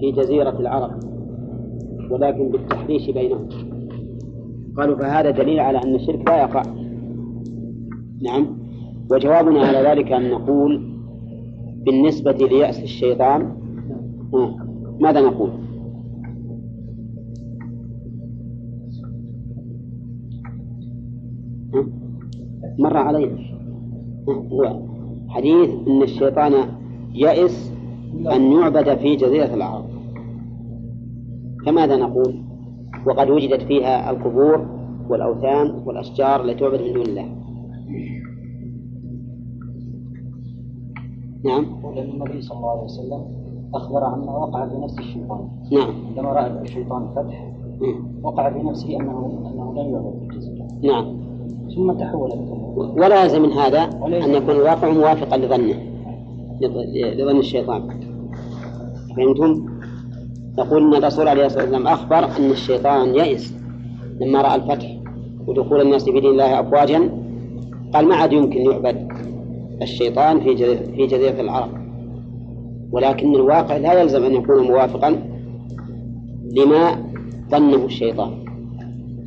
في جزيرة العرب ولكن بالتحريش بينهم. قالوا فهذا دليل على أن الشرك لا يقع. نعم. وجوابنا على ذلك أن نقول بالنسبة ليأس الشيطان ماذا نقول؟ مر علينا هو حديث أن الشيطان يأس أن يعبد في جزيرة العرب، فماذا نقول وقد وجدت فيها القبور والأوثان والأشجار التي تعبد من دون الله؟ نعم. ولأن النبي صلى الله عليه وسلم أخبر عما وقع في نفس الشيطان. نعم. عندما رأى الشيطان فتح وقع في نفسه أنه لن يعبد في الجزيرة. نعم. ثم تحول الأمر. ولا من هذا أن يكون الواقع موافقا لظن الشيطان. فهمتم؟ نقول أن الرسول عليه الصلاة والسلام أخبر أن الشيطان يئس لما رأى الفتح ودخول الناس في دين الله أفواجا، قال ما عاد يمكن يعبد الشيطان في جزيرة العرب، ولكن الواقع لا يلزم أن يكون موافقا لما ظنه الشيطان،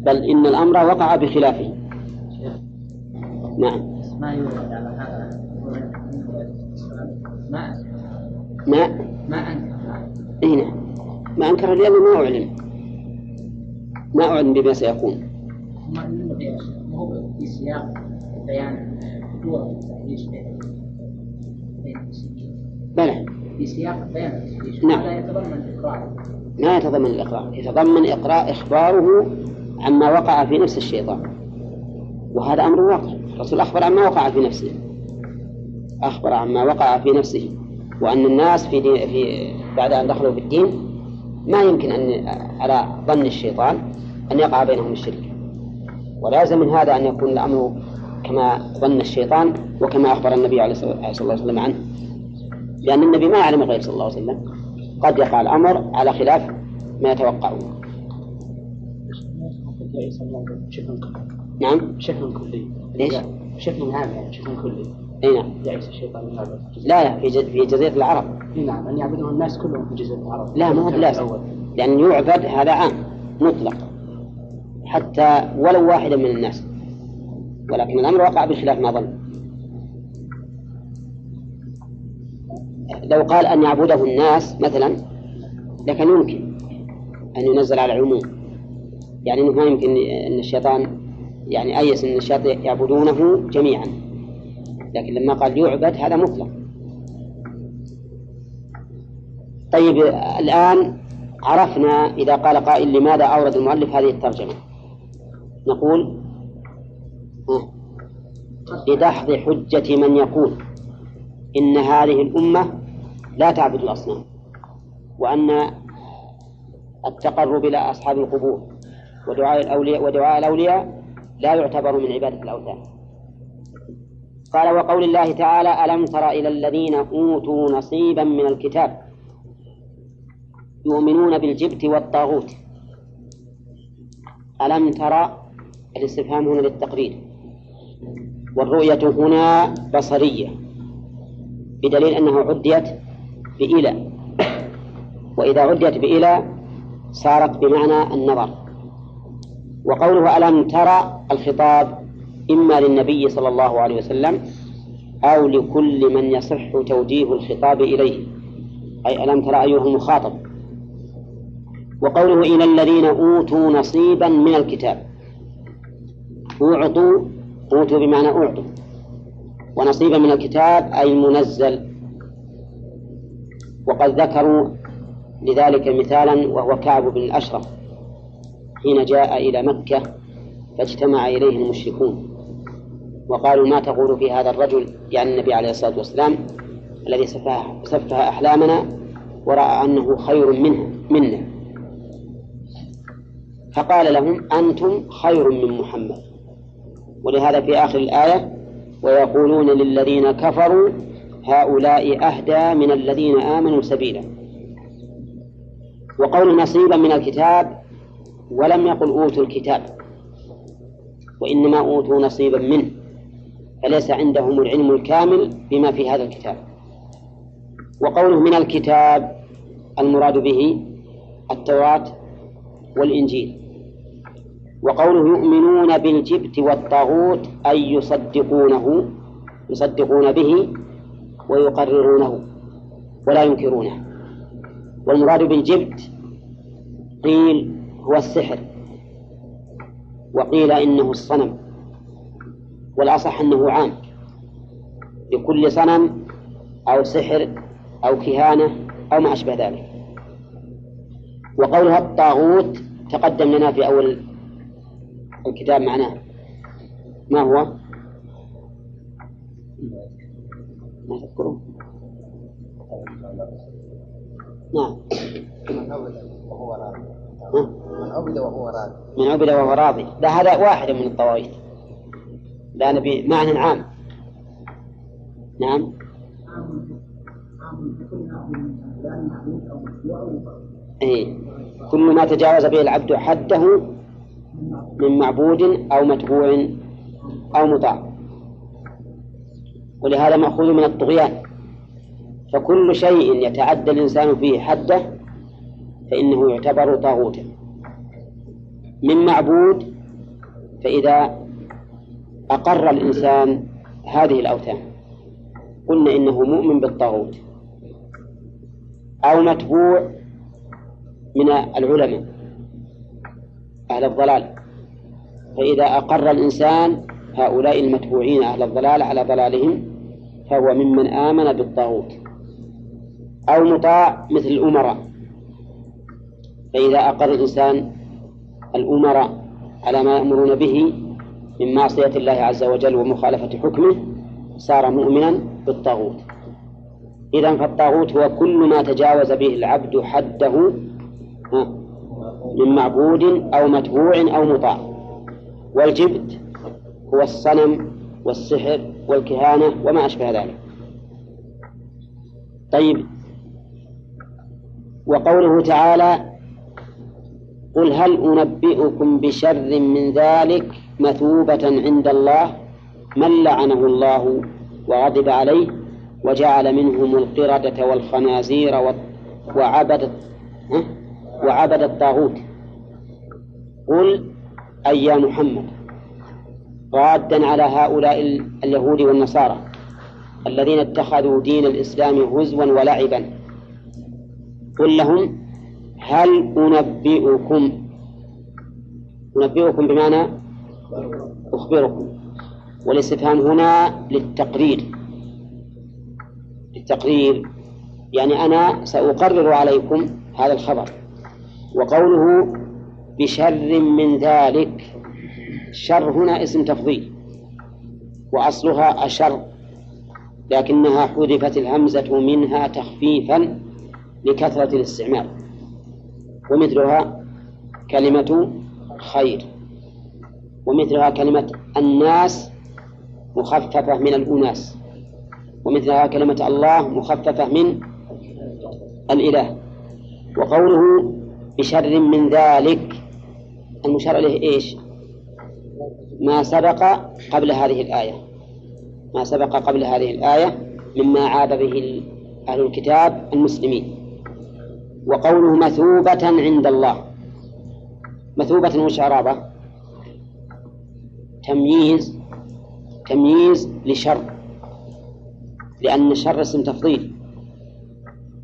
بل إن الأمر وقع بخلافه. نعم. ما يوجد على هذا ما أنكر. إيه ما أنكر لأنه ما أعلم بما سيكون. ما الذي هو في سياق بيان الدور التحريش بين في سياق بيان التحريش؟ نعم. لا يتضمن الإقرار. ما يتضمن الإقرار، يتضمن إقرار إخباره عما وقع في نفس الشيطان، وهذا أمر واقع. الرسول أخبر عما وقع في نفسه، أخبر عما وقع في نفسه، وأن الناس في بعد أن دخلوا في الدين ما يمكن أن على ظن الشيطان أن يقع بينهم الشرك، ولازم من هذا أن يكون الأمر كما ظن الشيطان وكما أخبر النبي عليه الصلاة والسلام عنه، لأن النبي ما علم غير صلى الله عليه وسلم. قد يقع الأمر على خلاف ما يتوقعون. نعم. بشكل كلي. ليش؟ بشكل عام يعني بشكل كلي. اي نعم. يعيش الشيطان من هذا. لا يعني في جزيرة العرب. اي نعم. أن يعبدون الناس كلهم في جزيرة العرب. لا مو بلازم. لأن يعبد هذا عام مطلق حتى ولو واحدا من الناس، ولكن الأمر وقع بخلاف ما ظن. لو قال أن يعبده الناس مثلا لكن يمكن أن ينزل على العموم، يعني أنه ما يمكن أن الشيطان يعني أيس أن الشياطين يعبدونه جميعا، لكن لما قال يعبد هذا مطلق. طيب الآن عرفنا إذا قال قائل لماذا أورد المؤلف هذه الترجمة؟ نقول لدحض حجة من يقول إن هذه الأمة لا تعبد الأصنام، وأن التقرب إلى أصحاب القبور ودعاء الأولياء لا يعتبر من عبادة الأوثان. قال وقول الله تعالى ألم تر إلى الذين أوتوا نصيبا من الكتاب يؤمنون بالجبت والطاغوت. ألم تر الاستفهام هنا للتقرير، والرؤية هنا بصرية بدليل أنها عديت بإلى، وإذا عديت بإلى صارت بمعنى النظر. وقوله ألم ترى الخطاب إما للنبي صلى الله عليه وسلم أو لكل من يصح توجيه الخطاب إليه، أي ألم ترى أيها المخاطب. وقوله إلى الذين أوتوا نصيبا من الكتاب، أوتوا بمعنى أعطوا، ونصيبا من الكتاب أي المنزل. وقد ذكروا لذلك مثالا وهو كعب بن الأشرف حين جاء إلى مكة فاجتمع إليه المشركون وقالوا ما تقول في هذا الرجل، يعني النبي عليه الصلاة والسلام الذي سفه أحلامنا ورأى أنه خير منا. فقال لهم أنتم خير من محمد، ولهذا في آخر الآية ويقولون للذين كفروا هؤلاء أهدى من الذين آمنوا سبيلا. وقول نصيبا من الكتاب ولم يقل أوتوا الكتاب، وإنما أوتوا نصيبا منه، فليس عندهم العلم الكامل بما في هذا الكتاب. وقوله من الكتاب المراد به التوراة والإنجيل. وقوله يؤمنون بالجبت والطاغوت أي يصدقون به ويقررونه ولا ينكرونه. والمراد بالجبت قيل هو السحر، وقيل إنه الصنم، والأصح أنه عام لكل صنم أو سحر أو كهانة أو ما أشبه ذلك. وقولها الطاغوت تقدم لنا في أول الكتاب معناه، ما هو؟ ما تذكره؟ نعم، من عبد وهو راضي. لا، هذا واحد من الطواغيت، لأن بمعنى عام. نعم، أي كل ما تجاوز به العبد حده من معبود أو متبوع أو مطاع، ولهذا مأخوذ من الطغيان. فكل شيء يتعدى الإنسان فيه حده فإنه يعتبر طاغوتا، من معبود فإذا أقر الإنسان هذه الأوثان قلنا إنه مؤمن بالطاغوت، أو متبوع من العلماء أهل الضلال، فإذا أقر الإنسان هؤلاء المتبوعين أهل الضلال على ضلالهم فهو ممن آمن بالطاغوت، أو مطاع مثل الأمراء، فإذا أقر الإنسان الأمراء على ما يأمرون به من معصية الله عز وجل ومخالفة حكمه صار مؤمنا بالطاغوت. إذن فالطاغوت هو كل ما تجاوز به العبد حده من معبود أو متبوع أو مطاع. والجبت هو الصنم والسحر والكهانة وما أشبه ذلك. طيب، وقوله تعالى قل هل أنبئكم بشر من ذلك مثوبة عند الله من لعنه الله وغضب عليه وجعل منهم القردة والخنازير وعبد الطاغوت. قل أي يا محمد، رادا على هؤلاء اليهود والنصارى الذين اتخذوا دين الإسلام هزوا ولعبا، قل لهم هل أنبئكم بمعنى أخبركم، والاستفهام هنا للتقرير، يعني أنا سأقرر عليكم هذا الخبر. وقوله بشر من ذلك، شر هنا اسم تفضيل وأصلها أشر، لكنها حذفت الهمزة منها تخفيفا لكثرة الاستعمال، ومثلها كلمة خير، ومثلها كلمة الناس مخففة من الأناس، ومثلها كلمة الله مخففة من الإله. وقوله بشر من ذلك المشار إليه إيش؟ ما سبق قبل هذه الآية، ما سبق قبل هذه الآية مما عاد به أهل الكتاب المسلمين. وقوله مثوبة عند الله، مثوبة وش عرابة؟ تمييز لشر، لأن شر اسم تفضيل،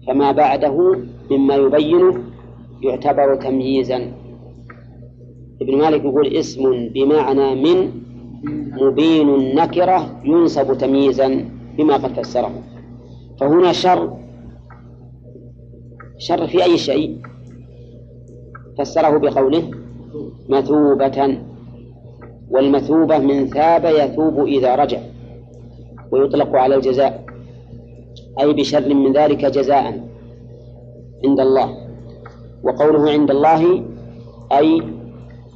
فما بعده مما يبينه يعتبر تمييزا. ابن مالك يقول اسم بمعنى من مبين النكرة ينسب تمييزا بما قد فسره. فهنا شر في أي شيء فسره بقوله مثوبة، والمثوبة من ثاب يثوب إذا رجع، ويطلق على الجزاء، أي بشر من ذلك جزاء عند الله. وقوله عند الله أي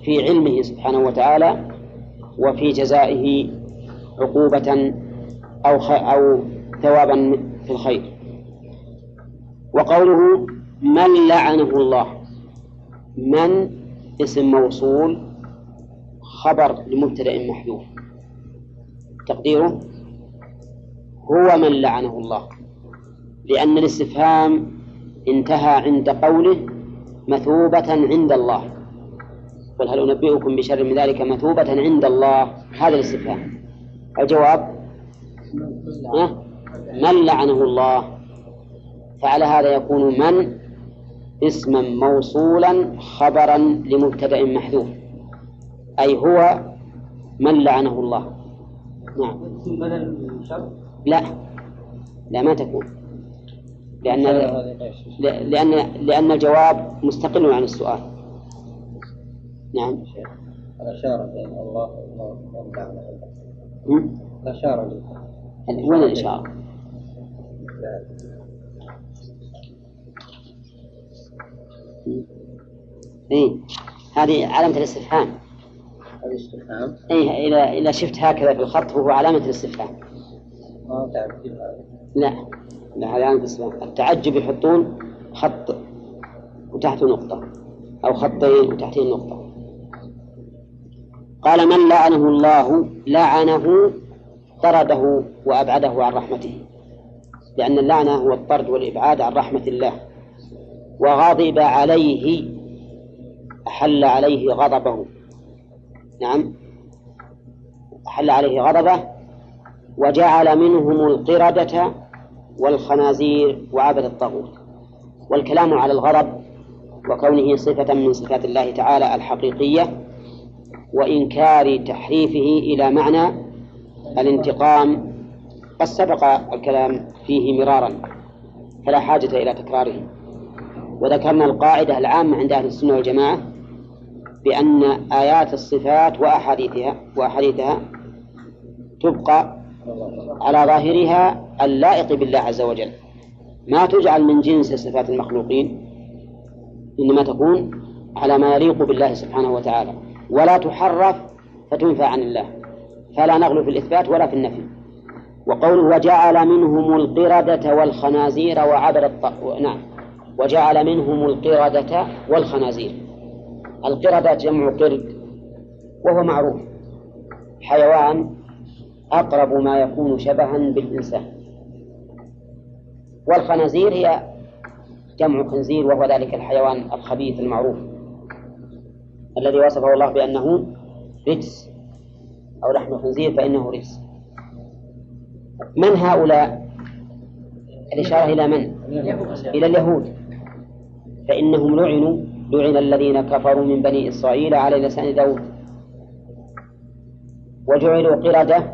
في علمه سبحانه وتعالى، وفي جزائه عقوبة أو ثوابا في الخير. وقوله من لعنه الله، من اسم موصول خبر لمبتدأ محذوف، تقديره هو من لعنه الله، لأن الاستفهام انتهى عند قوله مثوبة عند الله. قل هل أنبئكم بشر من ذلك مثوبة عند الله؟ هذا الاستفهام. الجواب من لعنه الله. فعلى هذا يكون من اسما موصولا خبرا لمبتدأ محذوف، أي هو من لعنه الله. نعم. لا ما تكون، لأن الجواب مستقل عن السؤال. نعم. الإشارة بين الله والله. الإشارة. وين الإشارة؟ إيه هذه علامة الاستفهام. الاستفهام. إيه إذا شفت هكذا في الخط هو علامة الاستفهام. ما تعرف. لا هذا علامة الاستفهام. التعجب يحطون خط وتحته نقطة أو خطين وتحته نقطة. قال من لعنه الله، لعنه طرده وأبعده عن رحمته، لأن اللعنة هو الطرد والإبعاد عن رحمة الله. وغضب عليه، أحل عليه غضبه. نعم، أحل عليه غضبه وجعل منهم القردة والخنازير وعبد الطاغوت. والكلام على الغضب وكونه صفة من صفات الله تعالى الحقيقية، وإنكار تحريفه إلى معنى الانتقام، قد سبق الكلام فيه مرارا فلا حاجة إلى تكراره. وذكرنا القاعدة العامة عند أهل السنة والجماعة بأن آيات الصفات وأحاديثها تبقى على ظاهرها اللائق بالله عز وجل، ما تجعل من جنس صفات المخلوقين، إنما تكون على ما يليق بالله سبحانه وتعالى، ولا تحرف فتنفى عن الله، فلا نغلو في الإثبات ولا في النفي. وقوله وجعل منهم القردة والخنازير وعبد الطاغوت. نعم، وجعل منهم القردة والخنازير. القردة جمع قرد، وهو معروف حيوان أقرب ما يكون شبها بالإنسان. والخنازير هي جمع خنزير، وهو ذلك الحيوان الخبيث المعروف الذي وصفه الله بأنه رجس، أو لحم الخنزير فإنه رجس. من هؤلاء؟ الإشارة إلى من؟ إلى اليهود، فإنهم لعن الذين كفروا من بني إسرائيل على لسان داود، وجعلوا قردة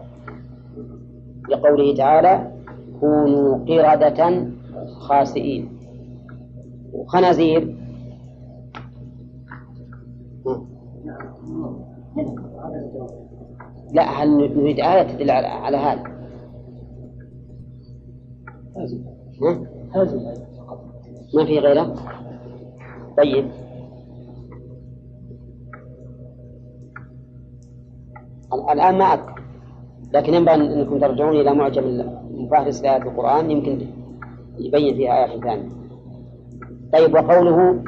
لقوله تعالى كونوا قردة خاسئين. وخنازير لا، هل نريد آية تدل على هذا؟ ما في غيره؟ طيب، الآن ما أذكر، لكن ينبغي أنكم ترجعون إلى معجم المفهرس لآيات القرآن، يمكن يبين فيها آيات ثانية. طيب، وقوله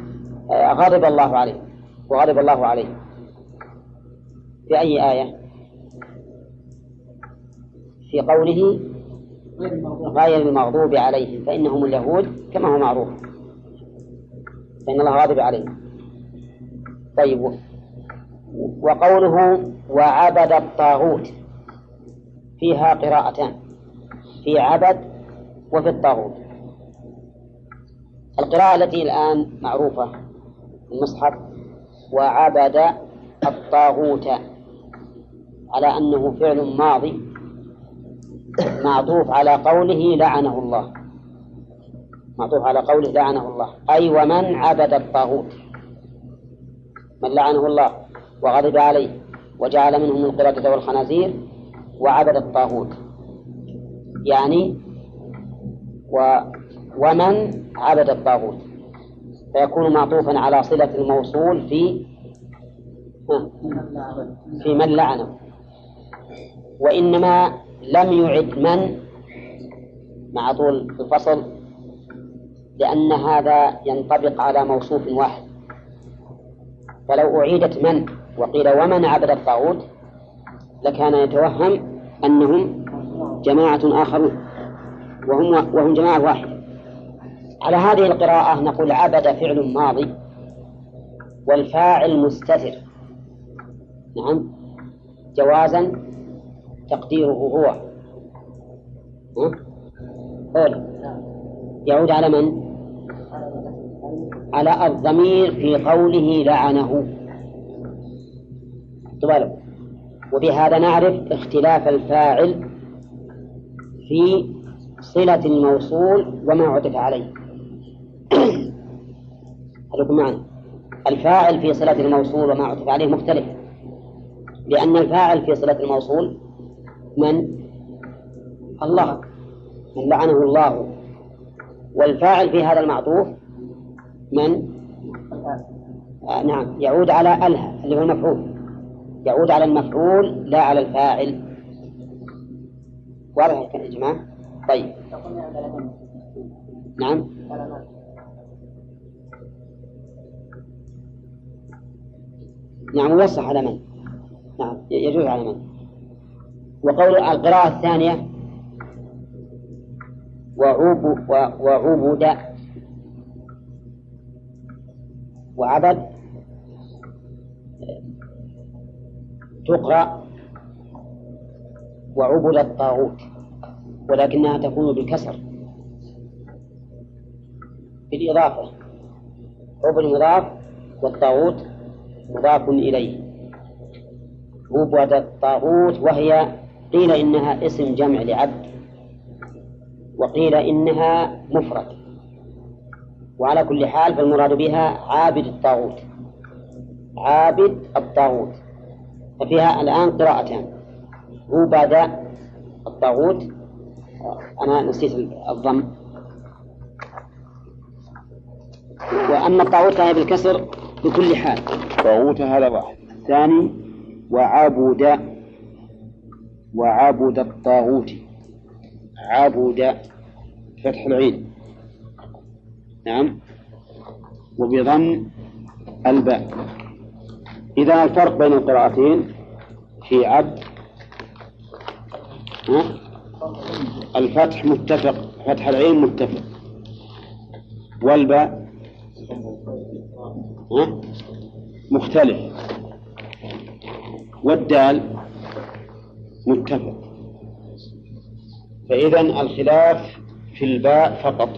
غضب الله عليه وغضب الله عليه، في أي آية؟ في قوله غير المغضوب عليهم، فإنهم اليهود كما هو معروف، فإن الله غاضب عليهم. طيب، وقوله وعبد الطاغوت، فيها قراءتان، في عبد وفي الطاغوت. القراءة التي الآن معروفة في المصحف وعبد الطاغوت، على أنه فعل ماضي معطوف على قوله لعنه الله، معطوف على قوله لعنه الله، أي ومن عبد الطاغوت، من لعنه الله وغضب عليه وجعل منهم القردة والخنازير وعبد الطاغوت، يعني ومن عبد الطاغوت، فيكون معطوفا على صلة الموصول في من لعنه. وإنما لم يعد من مع طول الفصل، لأن هذا ينطبق على موصوف واحد، فلو أعيدت من وقيل ومن عبد الطاغوت لكان يتوهم أنهم جماعة آخرون، وهم جماعة واحدة، على هذه القراءة نقول عبد فعل ماضي والفاعل مستتر، نعم، جوازا تقديره هو قول يعود على من؟ على الضمير في قوله لعنه. تبالغ. وبهذا نعرف اختلاف الفاعل في صلة الموصول وما عطف عليه. هلكم معنا. الفاعل في صلة الموصول وما عطف عليه مختلف، لأن الفاعل في صلة الموصول من؟ الله، من لعنه الله. والفاعل في هذا المعطوف من؟ نعم، يعود على أله اللي هو المفعول، يعود على المفعول لا على الفاعل. واضح يا جماعة؟ طيب، نعم، نعم، يصح على من؟ نعم، يجوز على من. وقول القراءة الثانية وعبد وعبد تقرأ وعبد الطاغوت، ولكنها تكون بالكسر بالإضافة. عبد مضاف والطاغوت مضاف إليه. عبد الطاغوت، وهي قيل إنها اسم جمع لعبد وقيل إنها مفرد، وعلى كل حال فالمراد بها عابد الطاغوت، عابد الطاغوت. ففيها الآن قراءتان، عبد الطاغوت، أنا نسيت الضم، وأما الطاغوت هي بالكسر بكل حال. طاغوت هذا واحد. الثاني وعبد الطاغوت، عبد فتح العين، نعم، وبضم الباء. إذا الفرق بين القراءتين في عبد، الفتح متفق، فتح العين متفق، والباء مختلف، والدال متفق. فإذن الخلاف في الباء فقط،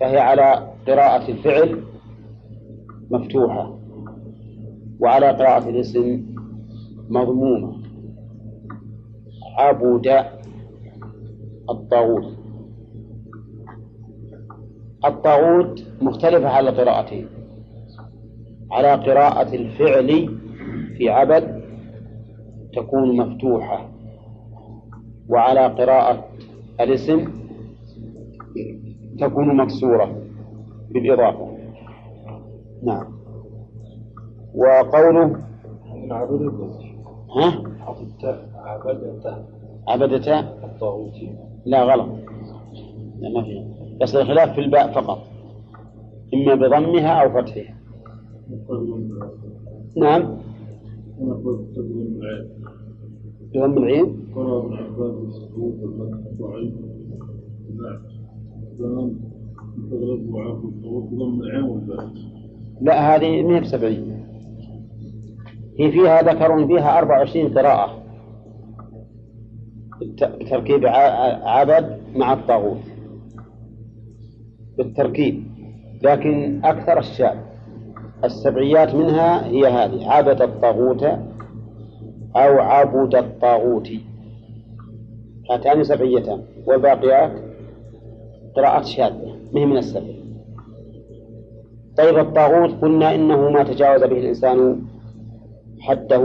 فهي على قراءة الفعل مفتوحة وعلى قراءة الاسم مضمومة. عبد الطاغوت، الطاغوت مختلفة على قراءتين، على قراءة الفعل في عبد تكون مفتوحة، وعلى قراءة الاسم تكون مكسورة بالإضافة. نعم. وقوله عبدته الطاغوتين، لا غلط، لا، ما فيه، بس الخلاف في الباء فقط، إما بضمها أو فتحها. نعم، بضم العين. لا، هذه 170 هي فيها ذكر، فيها 24 قراءة بتركيب عبد مع الطاغوت بالتركيب، لكن أكثر الشعب السبعيات منها هي هذه، عبد الطاغوت أو عبد الطاغوت، هاتان سبعيتان، والباقيات قراءات شاذة مهم من السبع. طيب، الطاغوت قلنا إنه ما تجاوز به الإنسان حده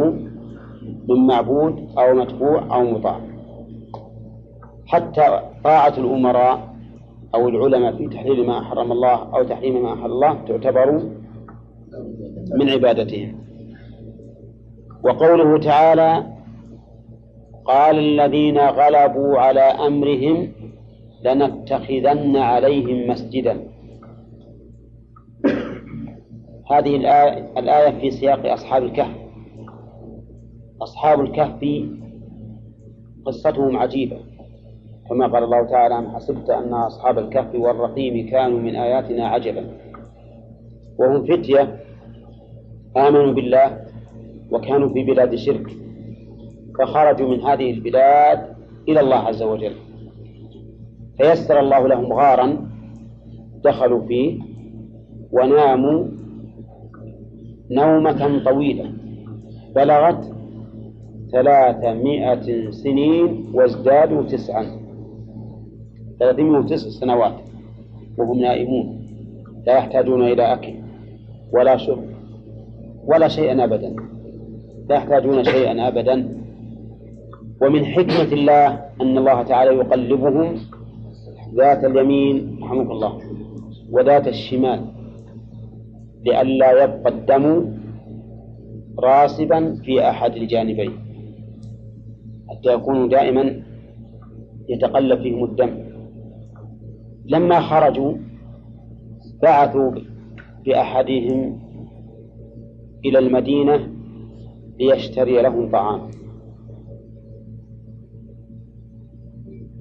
من معبود أو متبوع أو مطاع، حتى طاعة الأمراء أو العلماء في تحليل ما حرم الله أو تحريم ما أحل الله تعتبر من عبادتهم. وقوله تعالى قال الذين غلبوا على أمرهم لنتخذن عليهم مسجدا، هذه الآية في سياق أصحاب الكهف. أصحاب الكهف قصتهم عجيبة، كما قال الله تعالى: أم حسبت أن أصحاب الكهف والرقيم كانوا من آياتنا عجبا وهم فتية آمنوا بالله وكانوا في بلاد الشرك فخرجوا من هذه البلاد إلى الله عز وجل فيسر الله لهم غارا دخلوا فيه وناموا نومة طويلة بلغت 300 سنين وازدادوا 9. 309 سنوات وهم نائمون لا يحتاجون إلى أكل ولا شرب ولا شيئا أبدا، لا يحتاجون شيئا أبدا. ومن حكمة الله أن الله تعالى يقلبهم ذات اليمين رحمه الله وذات الشمال لئلا يبقى الدم راسبا في أحد الجانبين حتى يكونوا دائما يتقلب فيهم الدم. لما خرجوا بعثوا بأحدهم إلى المدينة ليشتري لهم طعام،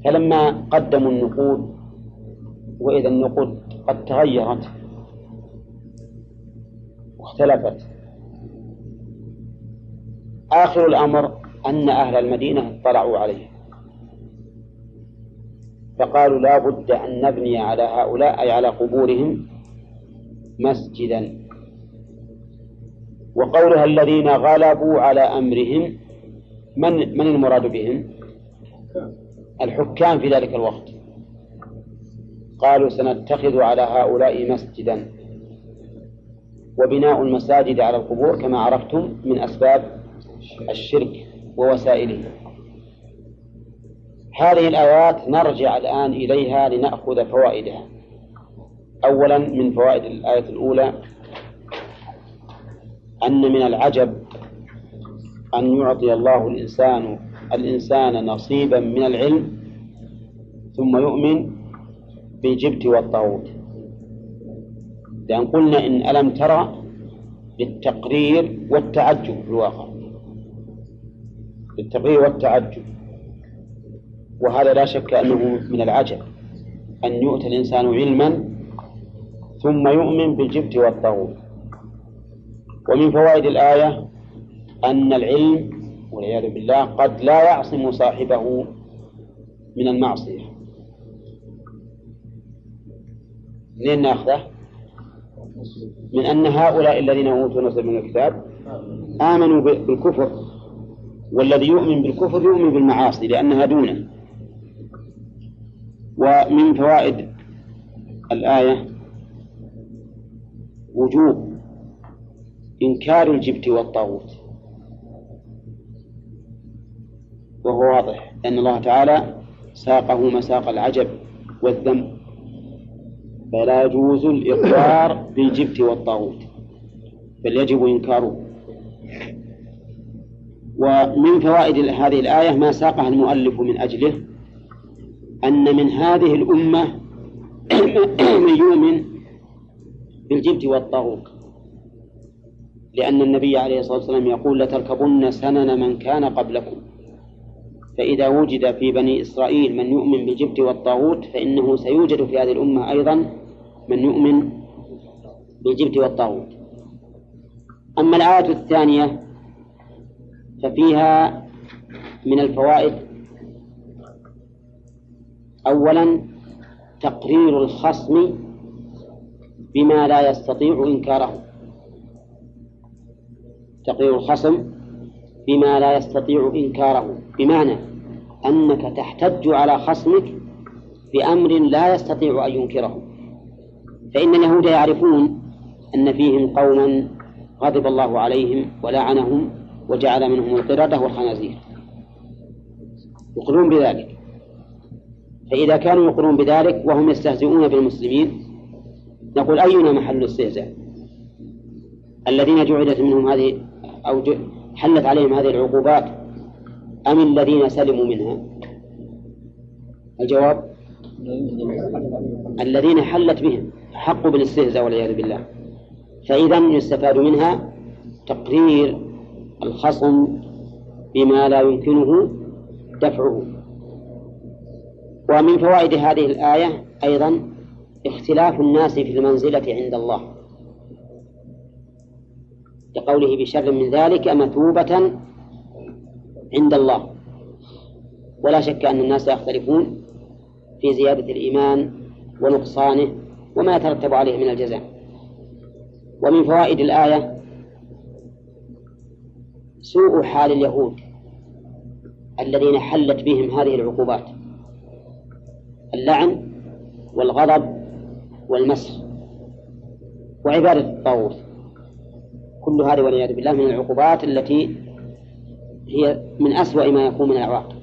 فلما قدموا النقود وإذا النقود قد تغيرت واختلفت. آخر الأمر أن أهل المدينة اطلعوا عليه فقالوا: لا بد أن نبني على هؤلاء أي على قبورهم مسجدا. وقولها الذين غلبوا على أمرهم من المراد بهم؟ الحكام في ذلك الوقت. قالوا: سنتخذ على هؤلاء مسجدا. وبناء المساجد على القبور كما عرفتم من أسباب الشرك ووسائله. هذه الآيات نرجع الآن إليها لنأخذ فوائدها. أولا من فوائد الآية الأولى أن من العجب أن يعطي الله الإنسان نصيبا من العلم ثم يؤمن بالجبت والطاغوت، لأن قلنا إن ألم ترى للتقرير والتعجب في الواقع، للتقرير والتعجب. وهذا لا شك أنه من العجب أن يؤتى الإنسان علما ثم يؤمن بالجبت والطاغوت. ومن فوائد الآية أن العلم والعياذ بالله قد لا يعصم صاحبه من المعصية. منين نأخذه؟ من أن هؤلاء الذين أوتوا نصيبا من الكتاب آمنوا بالكفر، والذي يؤمن بالكفر يؤمن بالمعاصي لأنها دونه. ومن فوائد الآية وجوب إنكار الجبت والطاغوت، وهو واضح أن الله تعالى ساقه مساق العجب والذنب، فلا يجوز الإقرار بالجبت والطاغوت بل يجب إنكاره. ومن فوائد هذه الآية ما ساقها المؤلف من أجله أن من هذه الأمة من يؤمن بالجبت والطاغوت، لأن النبي عليه الصلاة والسلام يقول: لتركبن سنن من كان قبلكم. فإذا وجد في بني إسرائيل من يؤمن بالجبت والطاغوت فإنه سيوجد في هذه الأمة أيضا من يؤمن بالجبت والطاغوت. أما الآية الثانية ففيها من الفوائد أولا تقرير الخصم بما لا يستطيع إنكاره، تقرير الخصم بما لا يستطيع إنكاره، بمعنى أنك تحتج على خصمك بأمر لا يستطيع أن ينكره. فإن اليهود يعرفون أن فيهم قوما غضب الله عليهم ولعنهم وجعل منهم القردة والخنازير، يقرون بذلك. فإذا كانوا يقرون بذلك وهم يستهزئون بالمسلمين نقول: أينا محل الاستهزاء؟ الذين جعلت منهم هذه أو حلت عليهم هذه العقوبات أم الذين سلموا منها؟ الجواب: الذين حلت بهم حقوا بالاستهزاء والعياذ بالله. فإذا يستفاد منها تقرير الخصم بما لا يمكنه دفعه. ومن فوائد هذه الآية أيضا اختلاف الناس في المنزلة عند الله، لقوله بشر من ذلك مثوبة عند الله. ولا شك أن الناس يختلفون في زيادة الإيمان ونقصانه وما يترتب عليه من الجزاء. ومن فوائد الآية سوء حال اليهود الذين حلت بهم هذه العقوبات، اللعن والغضب والمسخ وعبادة الطاغوت، كل هذه والعياذ بالله من العقوبات التي هي من أسوأ ما يكون من العواقب.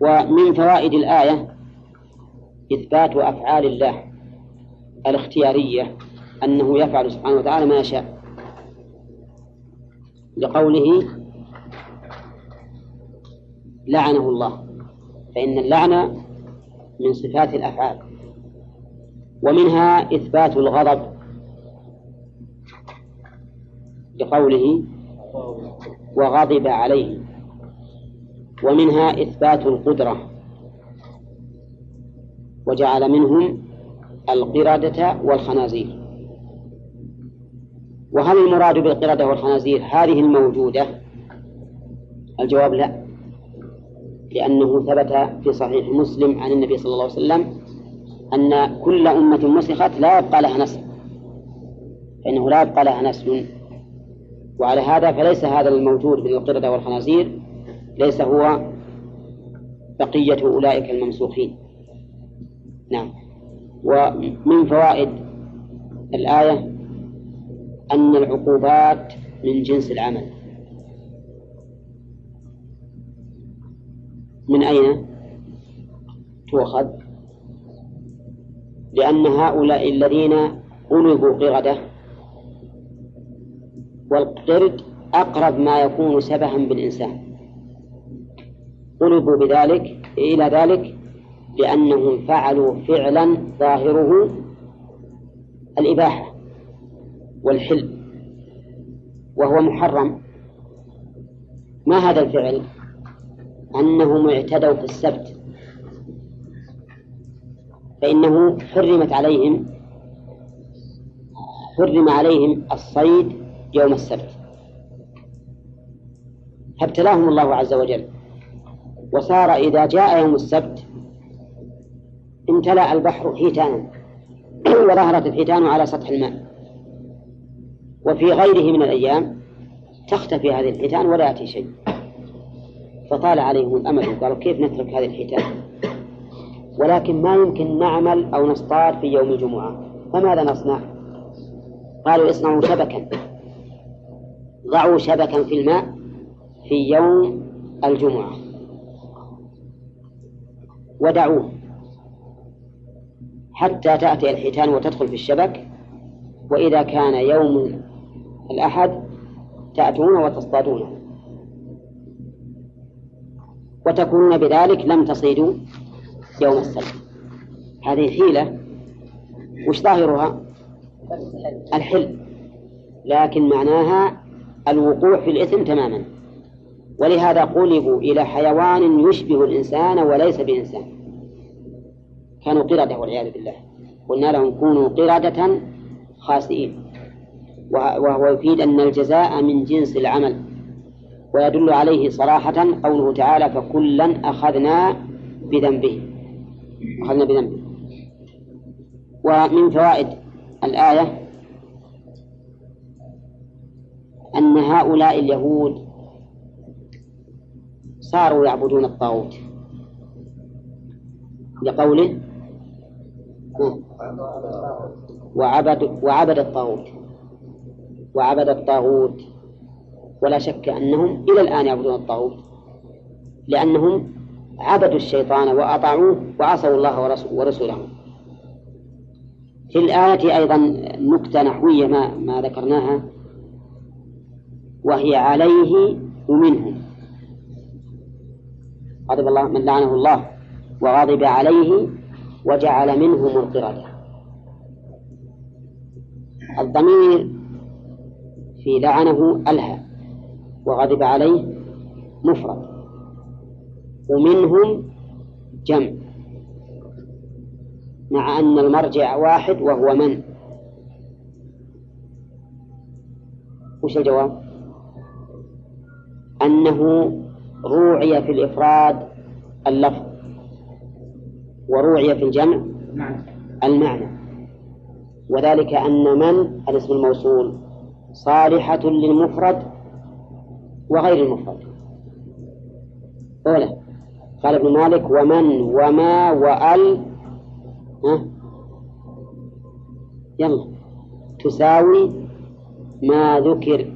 ومن فوائد الآية إثبات أفعال الله الاختيارية، أنه يفعل سبحانه وتعالى ما يشاء، لقوله لعنه الله، فإن اللعنة من صفات الأفعال. ومنها إثبات الغضب لقوله وغضب عليه. ومنها إثبات القدرة، وجعل منهم القردة والخنازير. وهل المراد بالقردة والخنازير هذه الموجودة؟ الجواب لا، لأنه ثبت في صحيح مسلم عن النبي صلى الله عليه وسلم أن كل أمة مسخت لا يبقى لها نسل، فإنه لا يبقى لها نسل. وعلى هذا فليس هذا الموجود من القردة والخنازير ليس هو بقية أولئك الممسوخين. نعم. ومن فوائد الآية أن العقوبات من جنس العمل. من أين تؤخذ؟ لأن هؤلاء الذين قلبوا قردة، والقرد أقرب ما يكون شبها بالإنسان، قلبوا بذلك إلى ذلك لأنهم فعلوا فعلا ظاهره الإباحة والحل وهو محرم. ما هذا الفعل؟ أنهم اعتدوا في السبت، فإنه حرم عليهم الصيد يوم السبت، فابتلاهم الله عز وجل، وصار إذا جاء يوم السبت امتلأ البحر حيتانا وظهرت الحيتان على سطح الماء، وفي غيره من الأيام تختفي هذه الحيتان ولا يأتي شيء، فطال عليهم الأمل قالوا كيف نترك هذه الحيتان، ولكن ما يمكن نعمل أو نصطاد في يوم الجمعة، فماذا نصنع؟ قالوا اصنعوا شبكا، ضعوا شبكا في الماء في يوم الجمعة ودعوه حتى تأتي الحيتان وتدخل في الشبك، وإذا كان يوم الأحد تأتون وتصطادون وتكونون بذلك لم تصيدوا يوم السبت. هذه حيلة، وش ظاهرها؟ الحل، لكن معناها الوقوع في الإثم تماما، ولهذا قلبوا إلى حيوان يشبه الإنسان وليس بإنسان، كانوا قردة والعياذ بالله. قلنا لهم كونوا قردة خاسئين، وهو يفيد أن الجزاء من جنس العمل، ويدل عليه صراحة قوله تعالى فكلا أخذنا بذنبه. ومن فوائد الآية أن هؤلاء اليهود صاروا يعبدون الطاغوت، لقوله وعبد الطاغوت. ولا شك أنهم إلى الآن يعبدون الطاغوت، لأنهم عبدوا الشيطان وأطاعوه وعصوا الله ورسوله. في الآية أيضا نكتة نحوية ما ذكرناها، وهي عليه ومنهم غضب الله، من لعنه الله وغضب عليه وجعل منهم القردة. الضمير في لعنه ألها، وغضب عليه مفرد، ومنهم جمع، مع أن المرجع واحد وهو من؟ وش الجواب؟ أنه روعي في الإفراد اللفظ وروعي في الجمع المعنى، وذلك أن من الاسم الموصول صالحة للمفرد وغير المفرد. أولا قال ابن مالك ومن وما وأل يلا تساوي ما ذكر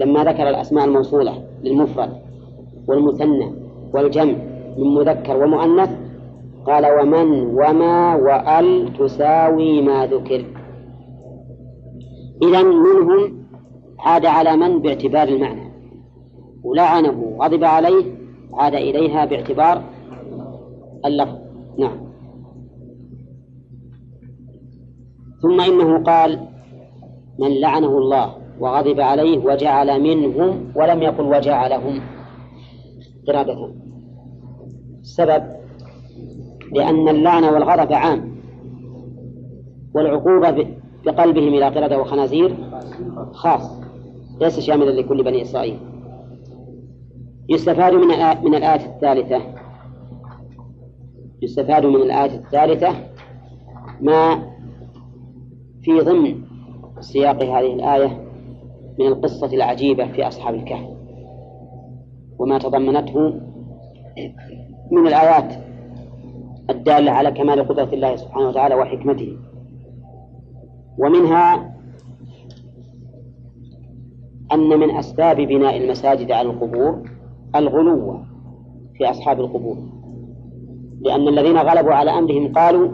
لما ذكر الأسماء الموصولة للمفرد والمثنى والجمع من مذكر ومؤنث، قال ومن وما وأل تساوي ما ذكر. إذن منهم عاد على من باعتبار المعنى، ولعنه وغضب عليه عاد إليها باعتبار اللفظ. نعم. ثم إنه قال من لعنه الله وغضب عليه وجعل منهم، ولم يقل وجعلهم قرابة. السبب لأن اللعن والغضب عام، والعقوبة بقلبهم إلى قردة وخنازير خاص ليس شاملا لكل بني إسرائيل. يستفاد من الآية الثالثة ما في ضمن سياق هذه الآية من القصة العجيبة في أصحاب الكهف، وما تضمنته من الآيات الدالة على كمال قدرة الله سبحانه وتعالى وحكمته. ومنها أن من أسباب بناء المساجد على القبور الغلو في أصحاب القبور، لأن الذين غلبوا على أمرهم قالوا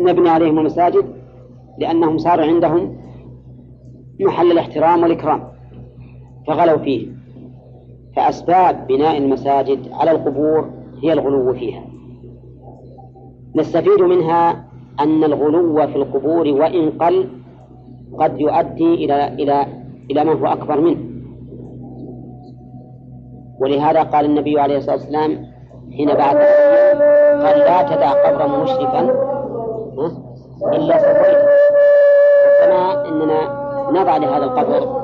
نبني عليهم المساجد لأنهم صار عندهم محل الاحترام والإكرام فغلوا فيه. فأسباب بناء المساجد على القبور هي الغلو فيها. نستفيد منها أن الغلو في القبور وإن قل قد يؤدي إلى ما هو أكبر منه، ولهذا قال النبي عليه الصلاة والسلام حين بعث قال لا تدع قبرا مشرفا إلا سويته. كما إننا نضع لهذا القبر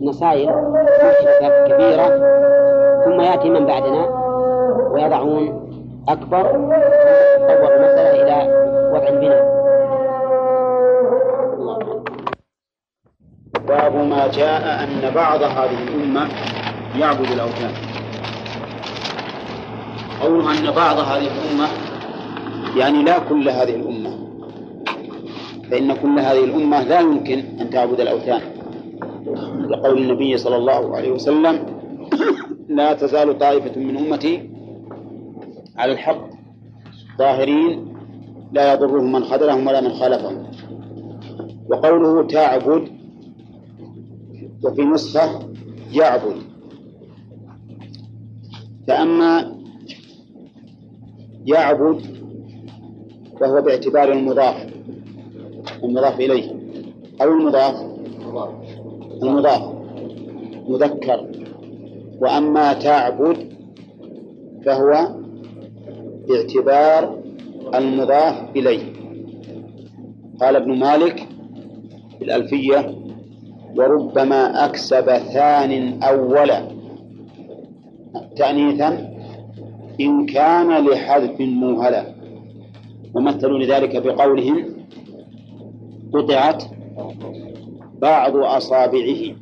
نصائر مشرفة كبيرة، ثم يأتي من بعدنا ويضعون أكبر تطور المسألة إلى وضع البناء. باب ما جاء أن بعض هذه الأمة يعبد الأوثان. أو أن بعض هذه الأمة يعني لا كل هذه الأمة، فإن كل هذه الأمة لا يمكن أن تعبد الأوثان، لقول النبي صلى الله عليه وسلم لا تزال طائفة من أمتي على الحق ظاهرين لا يضرهم من خذلهم ولا من خالفهم. وقوله تعبد وفي نسخة يعبد. فأما يعبد فهو باعتبار المضاف إليه أو المضاف مذكر. وأما تعبد فهو باعتبار المضاف إليه. قال ابن مالك في الألفية وربما أكسب ثان أولا تأنيثا إن كان لحذف موهلا، ومثلوا لذلك بقولهم قطعت بعض أصابعه.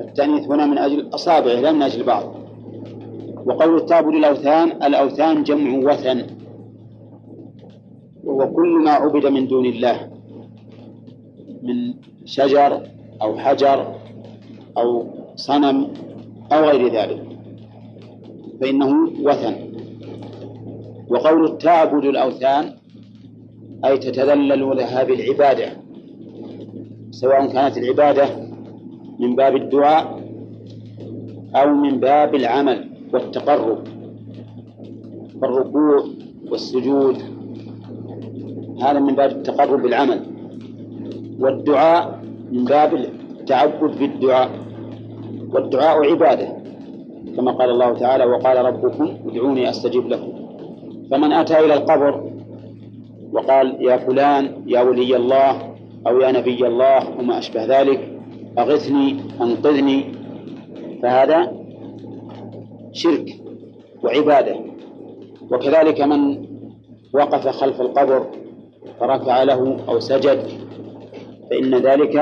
التأنيث هنا من أجل أصابعه لا من أجل بعض. وقول التعبد الأوثان، الأوثان جمع وثن وكل ما عبد من دون الله من شجر أو حجر أو صنم أو غير ذلك فإنه وثن. وقول التعبد الأوثان أي تتذلل لها بالعبادة، سواء كانت العبادة من باب الدعاء أو من باب العمل والتقرب، الركوع والسجود هذا من باب التقرب بالعمل، والدعاء من باب التعبد بالدعاء، والدعاء عبادة كما قال الله تعالى: وقال ربكم ادعوني أستجب لكم. فمن أتى إلى القبر وقال: يا فلان يا ولي الله أو يا نبي الله وما أشبه ذلك، أغثني أنقذني، فهذا شرك وعبادة. وكذلك من وقف خلف القبر فركع له أو سجد فإن ذلك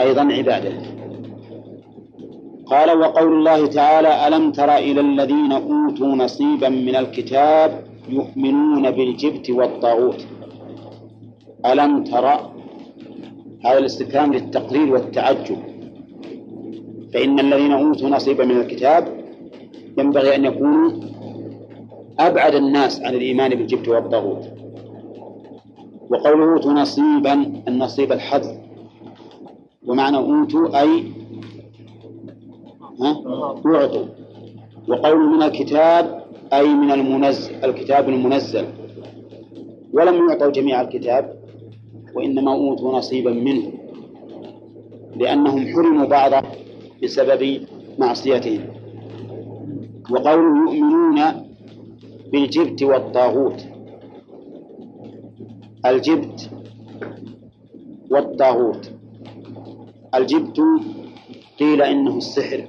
أيضا عبادة. قال: وقول الله تعالى: ألم تر إلى الذين أوتوا نصيبا من الكتاب يؤمنون بالجبت والطاغوت. ألم تر، هذا الاستفهام للتقرير والتعجب، فإن الذين أوتوا نصيبا من الكتاب ينبغي أن يكونوا أبعد الناس عن الإيمان بالجبت والطاغوت. وقوله أوتوا نصيبا، النصيب الحظ، ومعنى أوتوا أي أعطوا. وقوله من الكتاب أي من المنزل، الكتاب المنزل، ولم يعطوا جميع الكتاب وإنما أوتوا نصيبا منه لأنهم حرموا بعضا بسبب معصيتهم. وقوله يؤمنون بالجبت والطاغوت، الجبت والطاغوت، الجبت قيل إنه السحر،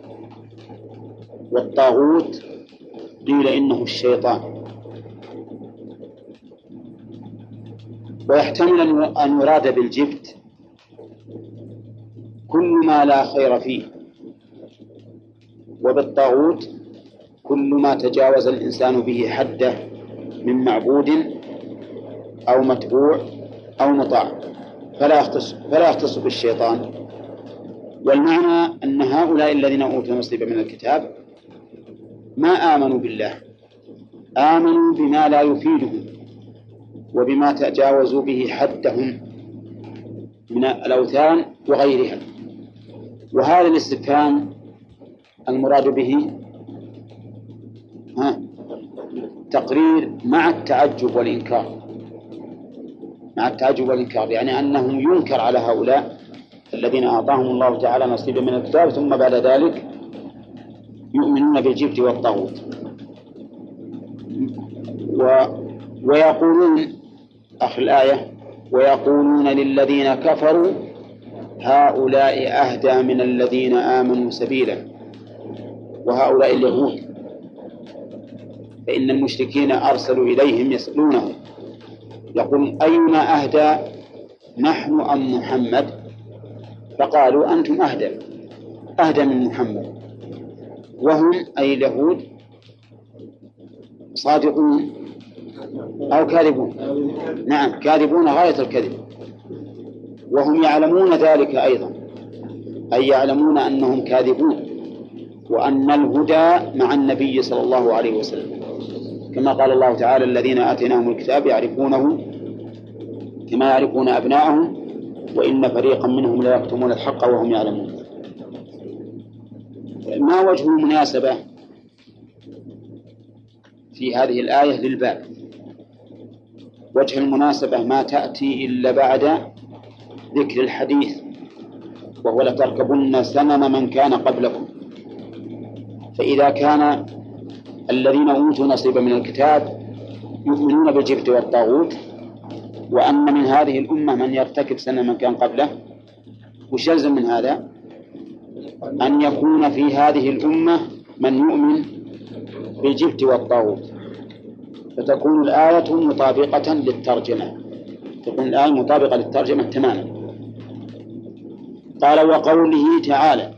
والطاغوت قيل إنه الشيطان. ويحتمل أن يراد بالجبت كل ما لا خير فيه، وبالطاغوت كل ما تجاوز الإنسان به حده من معبود أو متبوع أو مطاع، فلا يختص بالشيطان. والمعنى أن هؤلاء الذين أوتوا نصيبا من الكتاب ما آمنوا بالله، آمنوا بما لا يفيدهم وبما تجاوزوا به حدهم من الأوثان وغيرها. وهذا الاستفهام المراد به تقرير مع التعجب والإنكار، مع التعجب والإنكار، يعني أنهم ينكر على هؤلاء الذين أعطاهم الله تعالى نصيبا من الكتاب ثم بعد ذلك يؤمنون بالجبت والطاغوت. ويقولون آخر الآية: ويقولون للذين كفروا هؤلاء أهدى من الذين آمنوا سبيلا. وهؤلاء اليهود، فإن المشركين أرسلوا إليهم يسألونهم يقولون: أينا أهدى، نحن أم محمد؟ فقالوا: أنتم أهدى من محمد. وهم أي اليهود صادقون أو كاذبون؟ نعم، كاذبون غاية الكذب. وهم يعلمون ذلك أيضا، أي يعلمون أنهم كاذبون، وأن الهدى مع النبي صلى الله عليه وسلم، كما قال الله تعالى: الذين آتيناهم الكتاب يعرفونه كما يعرفون أبناءهم وإن فريقا منهم لا يكتمون الحق وهم يعلمون. ما وجه المناسبة في هذه الآية للباب؟ وجه المناسبة ما تأتي إلا بعد ذكر الحديث، وهو: لتركبن سنن من كان قبلكم. فإذا كان الذين أوتوا نصيبا من الكتاب يؤمنون بالجبت والطاغوت، وأن من هذه الأمة من يرتكب سنن من كان قبله، وش يلزم من هذا؟ أن يكون في هذه الأمة من يؤمن بالجبت والطاغوت، فتكون الآية مطابقة للترجمة، تكون الآية مطابقة للترجمة تماما. قال: وقوله تعالى،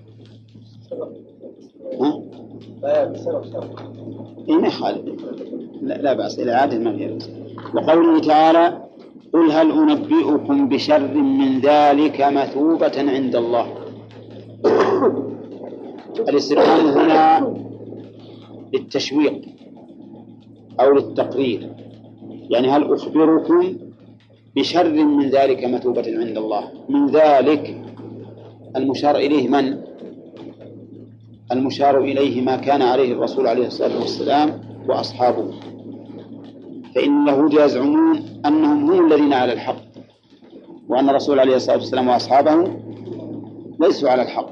لا بأس إلى عادة ما فيها. وقوله تعالى: قل هل أنبئكم بشر من ذلك مثوبة عند الله. الاستفهام هنا للتشويق أو للتقرير، يعني هل أخبركم بشر من ذلك مثوبة عند الله. من ذلك المشار إليه من؟ المشار إليه ما كان عليه الرسول عليه الصلاة والسلام وأصحابه، فإن اليهود يزعمون أنهم هم الذين على الحق، وأن الرسول عليه الصلاة والسلام وأصحابه ليسوا على الحق،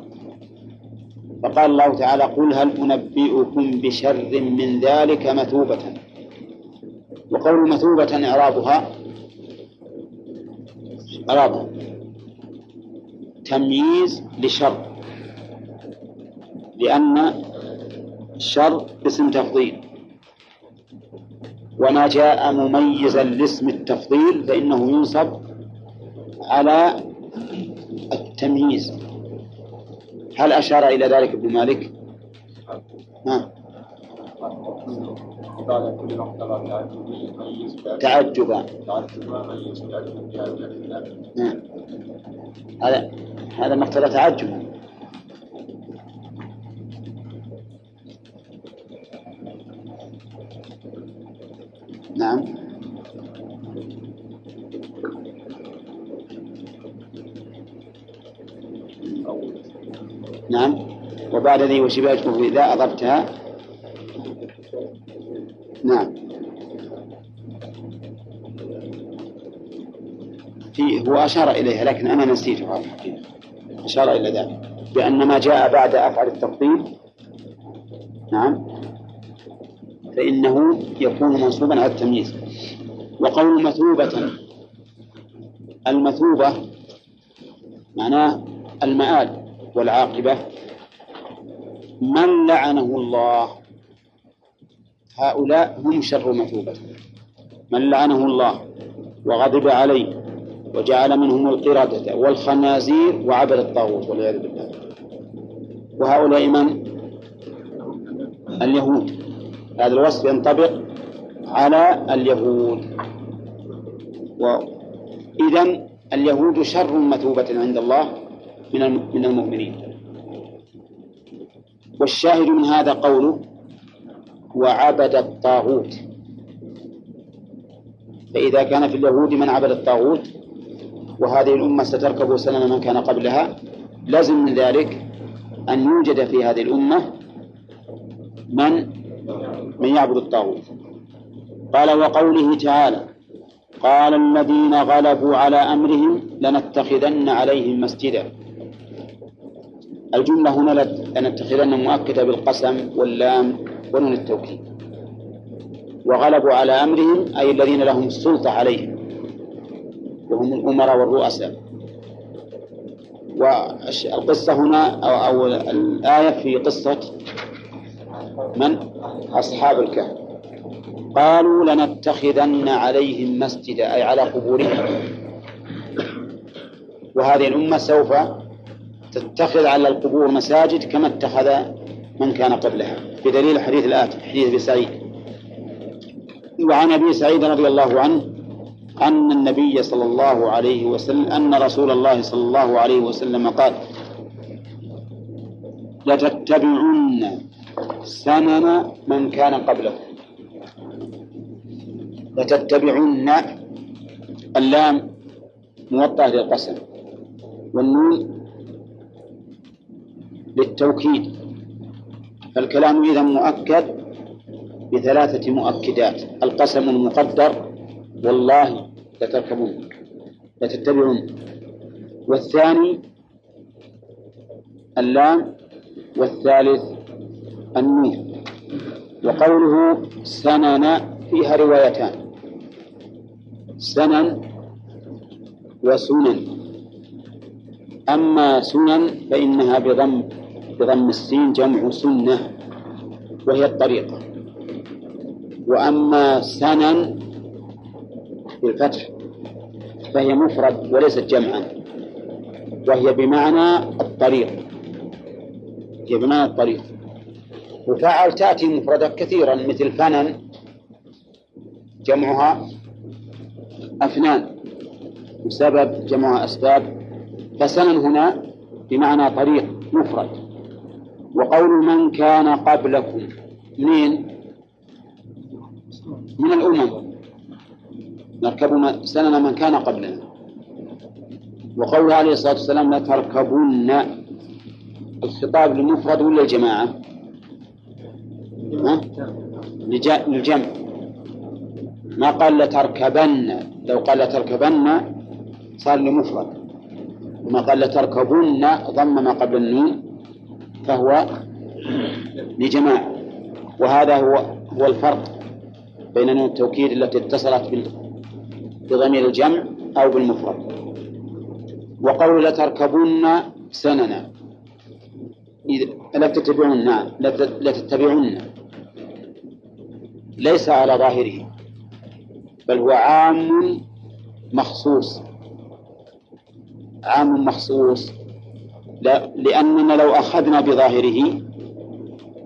فقال الله تعالى: قل هل أنبئكم بشر من ذلك مثوبة. وقول مثوبة إعرابها تمييز لشر، لأن الشر اسم تفضيل، وما جاء مميزا لاسم التفضيل فإنه ينصب على التمييز. هل أشار إلى ذلك ابن مالك؟ تعجبا. هذا مقتضى تعجبا. نعم. نعم. وبعد ذي وشبه الكفر إذا أضبتها. نعم. هو أشار إليها لكن أنا نسيتها الحقيقة. أشار إلى ذلك بأن ما جاء بعد أفعل التفضيل نعم فإنه يكون منصوبا على التمييز. وقول مثوبة، المثوبة معناه المآل والعاقبة. من لعنه الله هؤلاء هم شر مثوبة، من لعنه الله وغضب عليه وجعل منهم القردة والخنازير وعبد الطاغوت والعياذ بالله. وهؤلاء من؟ اليهود. هذا الوصف ينطبق على اليهود، وإذن اليهود شر مثوبة عند الله من المؤمنين. والشاهد من هذا قوله: وعبد الطاغوت. فإذا كان في اليهود من عبد الطاغوت، وهذه الأمة ستركب سنن من كان قبلها، لازم من ذلك أن يوجد في هذه الأمة من يعبد الطاغوت. قال: وقوله تعالى: قال الذين غلبوا على أمرهم لنتخذن عليهم مسجدا. الجملة هنا لنتخذن مؤكدة بالقسم واللام ونون التوكيد. وغلبوا على أمرهم أي الذين لهم السلطة عليهم، وهم الأمراء والرؤساء. والقصة هنا أو الآية في قصة من؟ أصحاب الكهف. قالوا لنتخذن عليهم مسجدا أي على قبورهم. وهذه الأمة سوف تتخذ على القبور مساجد كما اتخذ من كان قبلها، بدليل الحديث الآتي حديث أبي سعيد. وعن أبي سعيد رضي الله عنه أن النبي صلى الله عليه وسلم أن رسول الله صلى الله عليه وسلم قال: لتتبعن سنن من كان قبله. لتتبعن، اللام موطأة للقسم والنون للتوكيد، فالكلام إذا مؤكد بثلاثة مؤكدات: القسم المقدر والله لتركبون لتتبعون، والثاني اللام، والثالث النون. وقوله سنن فيها روايتان: سنن وسنن. أما سنن فإنها بضم السين جمع سنة وهي الطريقة، وأما سنن بالفتح فهي مفرد وليست جمعا، وهي بمعنى الطريق، هي بمعنى الطريق. وفعل تأتي مفردة كثيرا، مثل فنن جمعها أفنان، وسبب جمعها أسباب. فسنن هنا بمعنى طريق مفرد. وقول من كان قبلكم، منين؟ من الأمم، نركب سنن من كان قبلنا. وقوله عليه الصلاة والسلام: لتركبن، الخطاب للمفرد ولا الجماعة؟ للجمع. ما قال لتركبن، لو قال لتركبن صار لمفرد، وما قال لتركبن ضم ما قبل النون فهو لجماعة. وهذا هو الفرق بين نون التوكيد التي اتصلت بضمير الجمع أو بالمفرد. وقول لتركبن سننا، لا تتبعن ليس على ظاهره، بل هو عام مخصوص، لأننا لو أخذنا بظاهره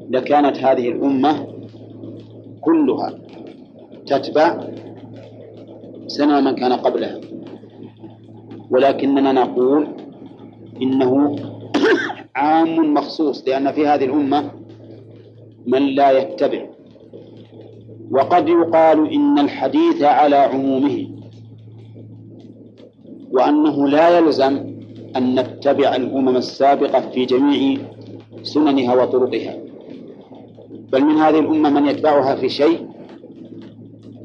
لكانت هذه الأمة كلها تتبع سنة من كان قبلها، ولكننا نقول إنه عام مخصوص، لأن في هذه الأمة من لا يتبع. وقد يقال إن الحديث على عمومه، وأنه لا يلزم أن نتبع الأمم السابقة في جميع سننها وطرقها، بل من هذه الأمة من يتبعها في شيء،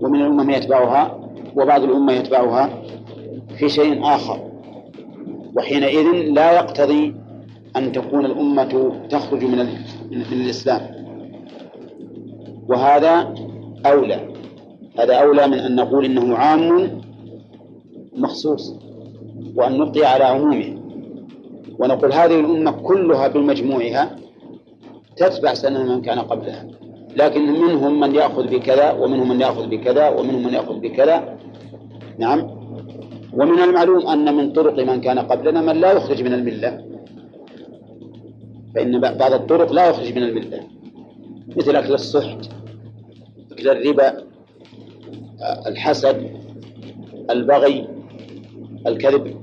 ومن الأمة من يتبعها، وبعض الأمة يتبعها في شيء آخر. وحينئذ لا يقتضي أن تكون الأمة تخرج من الإسلام، وهذا أولى، هذا أولى من أن نقول إنه عام مخصوص، وأن نبقي على عمومه ونقول هذه الأمة كلها بمجموعها تتبع سنة من كان قبلها، لكن منهم من يأخذ بكذا، ومنهم من يأخذ بكذا، ومنهم من يأخذ بكذا. نعم. ومن المعلوم أن من طرق من كان قبلنا من لا يخرج من الملة، فإن بعض الطرق لا يخرج من الملة، مثل أكل السحت، أكل الربا، الحسد، البغي، الكذب،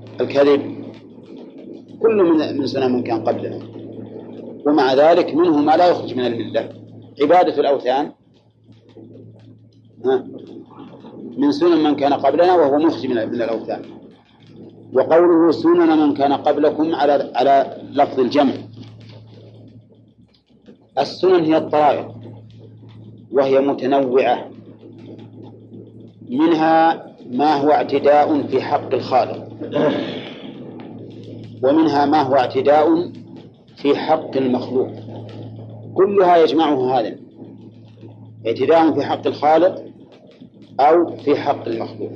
كل من سنة من كان قبلنا، ومع ذلك منهم ما لا يخرج من الملة. عبادة الأوثان من سنن من كان قبلنا، وهو مخرج من الأوثان. وقوله سنن من كان قبلكم على لفظ الجمع، السنن هي الطرائق، وهي متنوعة، منها ما هو اعتداء في حق الخالق، ومنها ما هو اعتداء في حق المخلوق، كلها يجمعه هذا، اعتداء في حق الخالق أو في حق المخلوق.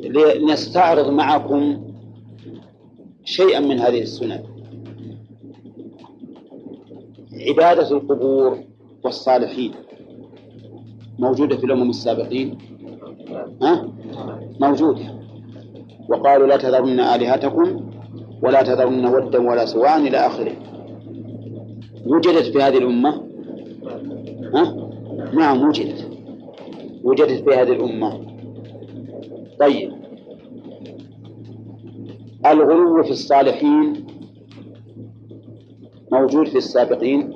لنستعرض معكم شيئا من هذه السنن. عبادة القبور والصالحين موجودة في الأمم السابقين، موجودة. وقالوا لا تذرن آلهتكم ولا تذرن ودا ولا سواعا إلى آخره. وجدت في هذه الأمة؟ نعم، وجدت في هذه الأمة. طيب، الغلو في الصالحين موجود في السابقين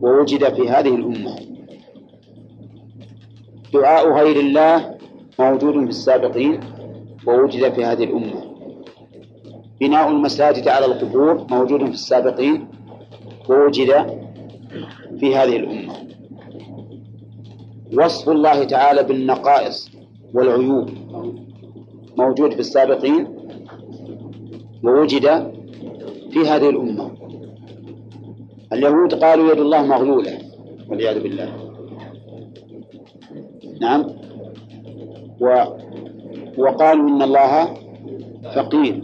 ووجد في هذه الأمة. دعاء غير الله موجود في السابقين ووجد في هذه الأمة. بناء المساجد على القبور موجود في السابقين ووجد في هذه الأمة. وصف الله تعالى بالنقائص والعيوب موجود في السابقين ووجد في هذه الأمة. اليهود قالوا يد الله مغلولة والعياذ بالله. نعم. وقالوا إن الله فقير،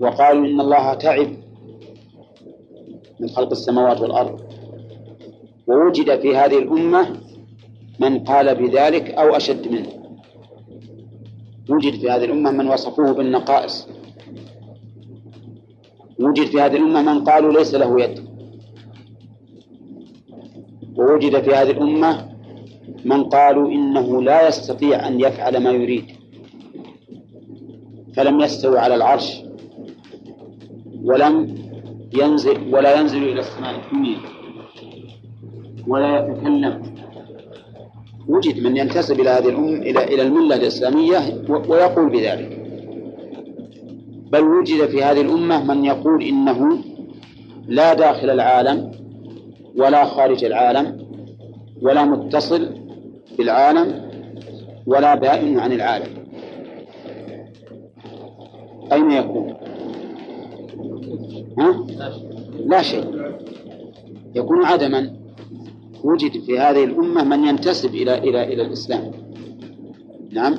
وقالوا إن الله تعب من خلق السماوات والأرض، ووجد في هذه الأمة من قال بذلك أو أشد منه. وجد في هذه الأمة من وصفوه بالنقائص، وجد في هذه الأمة من قالوا ليس له يد، ووجد في هذه الأمة من قالوا إنه لا يستطيع أن يفعل ما يريد، فلم يستوي على العرش ولم ينزل ولا ينزل إلى السماء الدنيا ولا يتكلم. وجد من ينتسب إلى هذه الأمة إلى الملة الإسلامية ويقول بذلك. بل وجد في هذه الأمة من يقول إنه لا داخل العالم ولا خارج العالم ولا متصل بالعالم ولا بائن عن العالم. أين يكون؟ لا شيء، يكون عدما. وجد في هذه الأمة من ينتسب إلى إلى إلى الإسلام. نعم،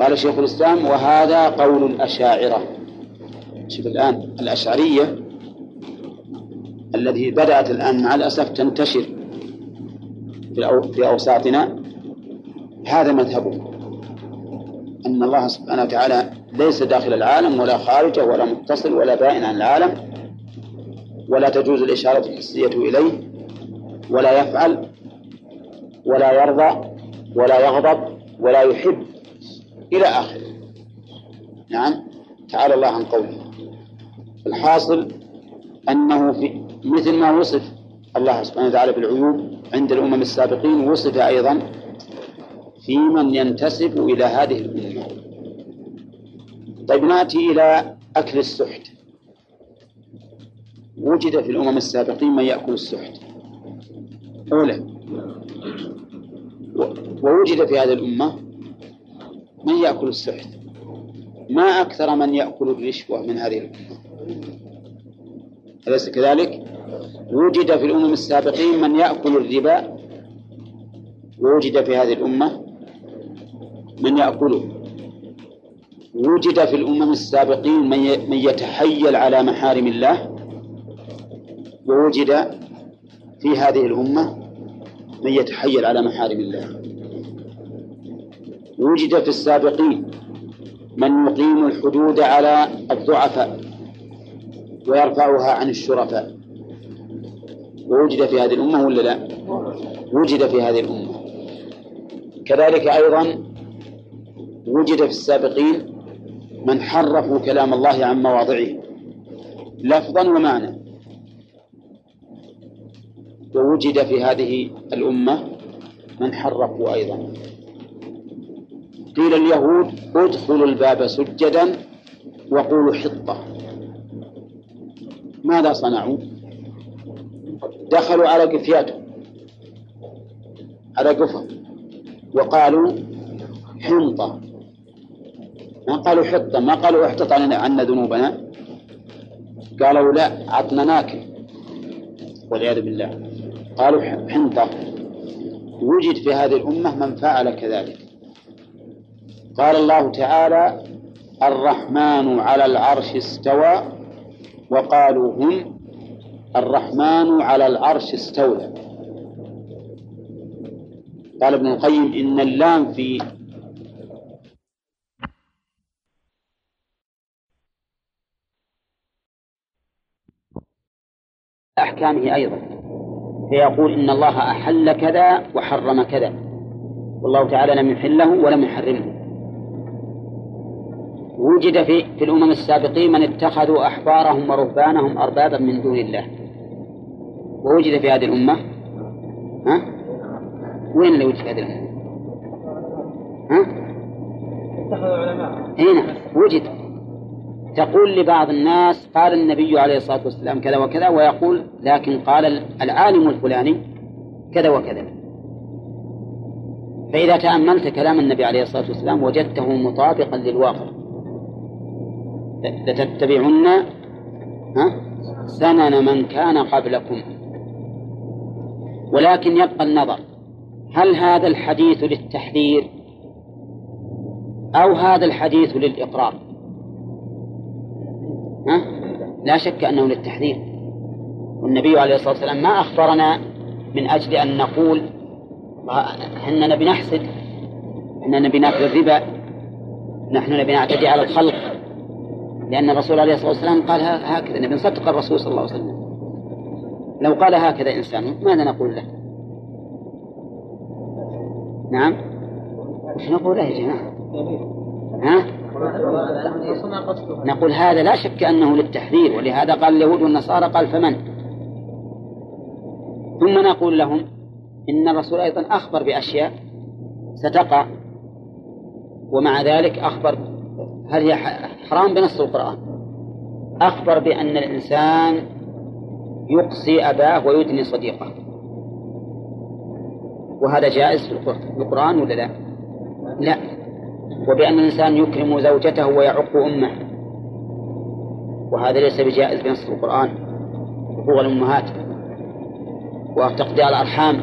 قال شيخ الإسلام: وهذا قول الأشاعرة. شوف الآن الأشعرية التي بدأت الآن مع الأسف تنتشر في أوساطنا، هذا مذهبه، أن الله سبحانه وتعالى ليس داخل العالم ولا خارجه ولا متصل ولا بائن عن العالم، ولا تجوز الإشارة الحسية إليه، ولا يفعل ولا يرضى ولا يغضب ولا يحب إلى آخره. نعم، تعالى الله عن قوله. الحاصل أنه في مثل ما وصف الله سبحانه وتعالى بالعيوب عند الأمم السابقين، وصف أيضا في من ينتسب إلى هذه الأمة. طيب، نأتي إلى أكل السحت. وجد في الأمم السابقين من يأكل السحت أولا، ووجد في هذه الأمة من يأكل السحت. ما أكثر من يأكل الرشوة من هذه الأمة، أليس كذلك؟ وجد في الأمم السابقين من يأكل الربا، ووجد في هذه الأمة من يأكله. وجد في الأمم السابقين من يتحيل على محارم الله، ووجد في هذه الأمة من يتحيل على محارم الله. وجد في السابقين من يقيم الحدود على الضعفاء ويرفعها عن الشرفاء، ووجد في هذه الأمة ولا لا؟ وجد في هذه الأمة. كذلك أيضا وجد في السابقين من حرفوا كلام الله عن مواضعه لفظا ومعنى، ووجد في هذه الأمة من حرفوا أيضا. قيل اليهود: ادخلوا الباب سجدا وقولوا حطة. ماذا صنعوا؟ دخلوا على قفياتهم، على قفة، وقالوا حنطة. ما قالوا حطة، ما قالوا احتط عنا ذنوبنا، قالوا لا عطنا ناكل، والعياذ بالله، قالوا حنطة. وجد في هذه الأمة من فعل كذلك. قال الله تعالى: الرحمن على العرش استوى وقالوا هم الرحمن على العرش استولى. قال ابن القيم: إن اللام في أحكامه أيضا، فيقول إن الله أحل كذا وحرم كذا، والله تعالى لم يحله ولم يحرمه. وجد في الأمم السابقين من اتخذوا أحبارهم ورهبانهم أربابا من دون الله، ووجد في هذه الأمة وين اللي وجد في هذه الأمة؟ اتخذوا علماء. هنا وجد. تقول لبعض الناس: قال النبي عليه الصلاة والسلام كذا وكذا، ويقول: لكن قال العالم الفلاني كذا وكذا. فإذا تأملت كلام النبي عليه الصلاة والسلام وجدته مطابقا للواقع. لتتبعن سنن من كان قبلكم. ولكن يبقى النظر: هل هذا الحديث للتحذير أو هذا الحديث للإقرار؟ لا شك أنه للتحذير، والنبي عليه الصلاة والسلام ما أخبرنا من أجل أن نقول أننا بنحسد، أننا بنأكل الربا، نحن بنعتدي على الخلق، لأن الرسول عليه الصلاة والسلام قال هكذا. نبي نصدق الرسول صلى الله عليه وسلم، لو قال هكذا إنسان ماذا نقول له؟ نعم، وش نقول له يا جماعة؟ نقول هذا لا شك أنه للتحذير، ولهذا قال اليهود والنصارى، قال: فمن؟ ثم نقول لهم إن الرسول أيضا أخبر بأشياء ستقع، ومع ذلك أخبر، هل هي حرام بنص القرآن، أخبر بأن الإنسان يقصي أباه ويدني صديقه، وهذا جائز في القرآن ولا لا؟ لا. وبأن الإنسان يكرم زوجته ويعق أمه، وهذا ليس بجائز بنص القرآن، هو الأمهات وتقطيع الأرحام،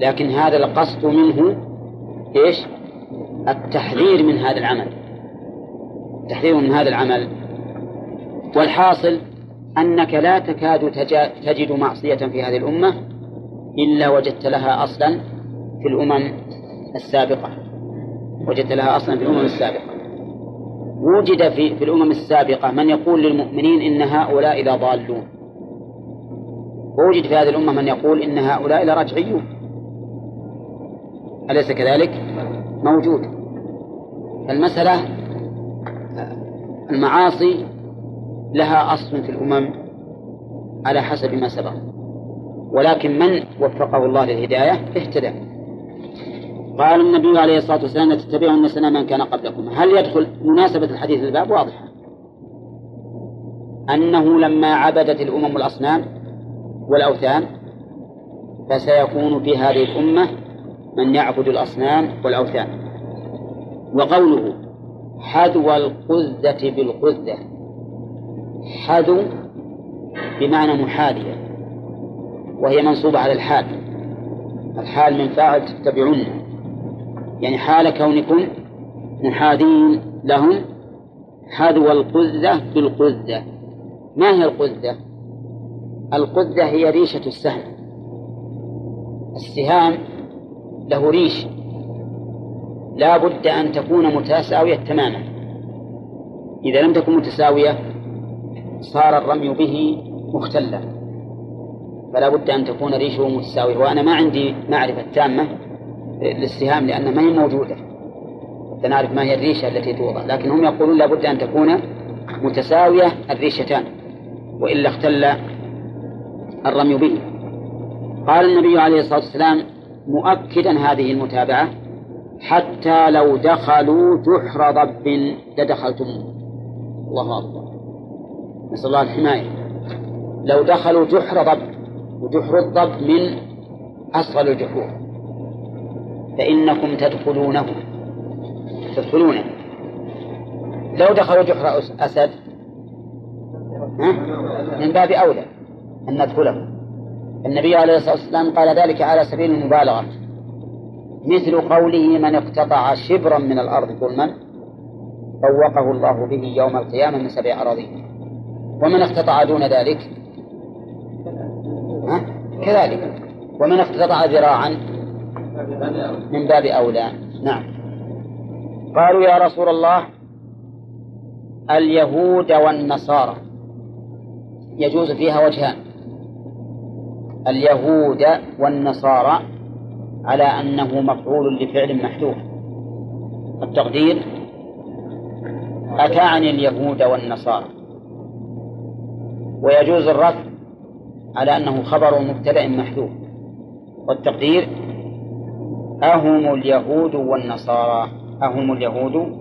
لكن هذا القصد منه إيش؟ التحذير من هذا العمل، التحذير من هذا العمل. والحاصل أنك لا تكاد تجد معصية في هذه الأمة إلا وجدت لها أصلا في الأمم السابقة، وجدت لها أصلا في الأمم السابقة. وجد في الأمم السابقة من يقول للمؤمنين إن هؤلاء إذا ضالون، ووجد في هذه الأمة من يقول إن هؤلاء لرجعيون، أليس كذلك؟ موجود. فالمسألة المعاصي لها أصل في الأمم على حسب ما سبق، ولكن من وفقه الله للهداية اهتدى. قال النبي عليه الصلاة والسلام: لا تتبعون سنة من كان قبلكم. هل يدخل مناسبة الحديث الباب؟ واضحة أنه لما عبدت الأمم الأصنام والأوثان، فسيكون في هذه الأمة من يعبد الأصنام والأوثان. وقوله حذو القذة بالقذة، حذو بمعنى محاذية، وهي منصوبة على الحال، الحال من فاعل تتبعون، يعني حال كونكم محاذين لهم. حذو القذة بالقذة. ما هي القذة؟ القذة هي ريشة السهم. السهام له ريش لا بد أن تكون متساوية تماما، إذا لم تكن متساوية صار الرمي به مختلا، فلا بد أن تكون ريشه متساوية. وأنا ما عندي معرفة تامة للسهام لأنها ما هي موجودة فنعرف ما هي الريشة التي توضع، لكن هم يقولون لا بد أن تكون متساوية الريشتان وإلا اختل الرمي به. قال النبي عليه الصلاة والسلام مؤكدا هذه المتابعة: حتى لو دخلوا جحر ضب لدخلتموه. الله أكبر، نسأل الله الحماية. لو دخلوا جحر ضب، وجحر الضب من أصغر الجحور، فإنكم تدخلونه. لو دخلوا جحر أسد من باب أولى أن ندخله. النبي عليه الصلاة والسلام قال ذلك على سبيل المبالغة، مثل قوله: من اقتطع شبرا من الأرض ظلما طوقه الله به يوم القيامة من 7 أراضين، ومن اقتطع دون ذلك كذلك، ومن اقتطع ذراعا من باب أولى. نعم. قالوا: يا رسول الله، اليهود والنصارى يجوز فيها وجهان. اليهود والنصارى على أنه مفعول لفعل محذوف، التقدير: أتاني اليهود والنصارى. ويجوز الرفع على أنه خبر مبتدأ محذوف، والتقدير: أهم اليهود والنصارى. أهم اليهود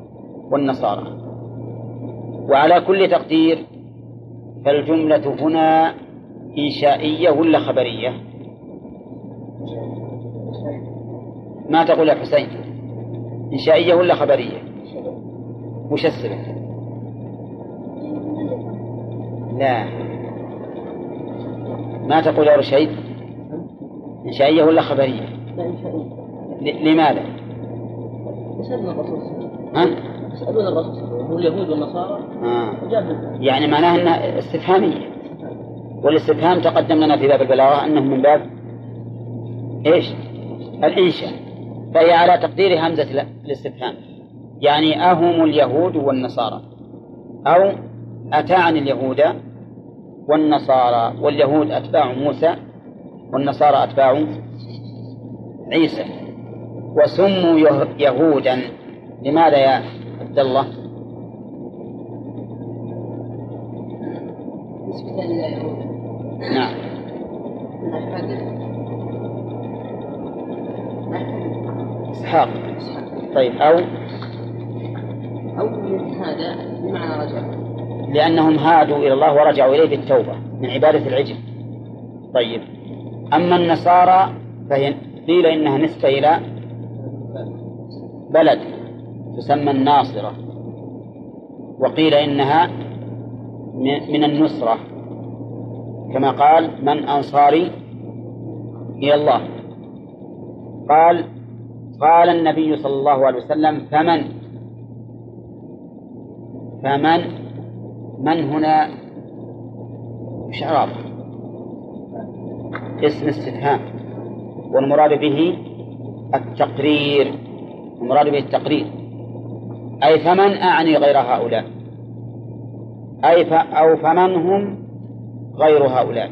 والنصارى. وعلى كل تقدير فالجملة هنا إنشائية ولا خبرية؟ ما تقول يا حسين؟ إنشائية ولا خبرية؟ وش السبب؟ لا، ما تقول يا رشيد؟ إنشائية ولا خبرية؟ لا، إنشائية. لماذا؟ يسألون الرسول هو اليهود والنصارى. يعني معناها أنها استفهامية، والاستفهام تقدم لنا في باب البلاغة أنه من باب إيش؟ الإنشاء. فهي على تقدير همزة الاستفهام، يعني أهم اليهود والنصارى، أو أتاني اليهود والنصارى. واليهود أتباع موسى، والنصارى أتباع عيسى. وسموا يهودا لماذا يا عبد الله؟ نسبة إلى يهود. نعم. إسحاق. طيب، أو هذا بمعنى رجع، لأنهم هادوا إلى الله ورجعوا إليه بالتوبة من عبادة العجل. طيب، أما النصارى فقيل إنها نسبة إلى بلد تسمى الناصرة، وقيل إنها من النصرة كما قال: من أنصاري إلى الله؟ قال النبي صلى الله عليه وسلم: فمن من هنا مش إعراب، اسم استفهام، والمراد به التقرير، أي فمن أعني غير هؤلاء، أي أو فمن هم غير هؤلاء.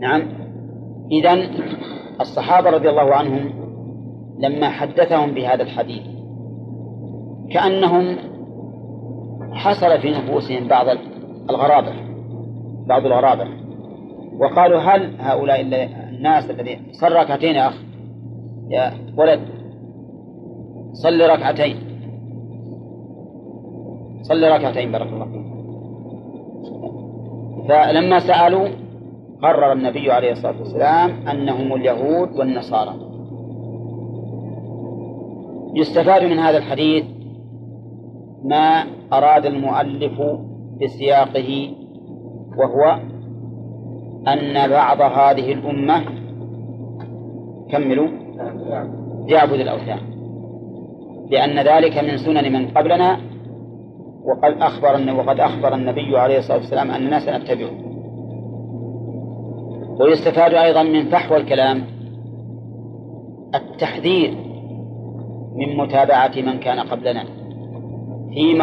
نعم. إذن الصحابة رضي الله عنهم لما حدثهم بهذا الحديث كأنهم حصل في نفوسهم بعض الغرابة، وقالوا: هل هؤلاء الناس الذين صل ركعتين يا أخ، يا ولد صل ركعتين بارك الله فيك. فلما سألوا قرر النبي عليه الصلاة والسلام أنهم اليهود والنصارى. يستفاد من هذا الحديث ما أراد المؤلف بسياقه، وهو أن بعض هذه الأمة كملوا يعبد الأوثان، لأن ذلك من سنن من قبلنا، وقد أخبر النبي عليه الصلاة والسلام أننا سنتبعه. ويستفاد أيضا من فحوى الكلام التحذير من متابعة من كان قبلنا في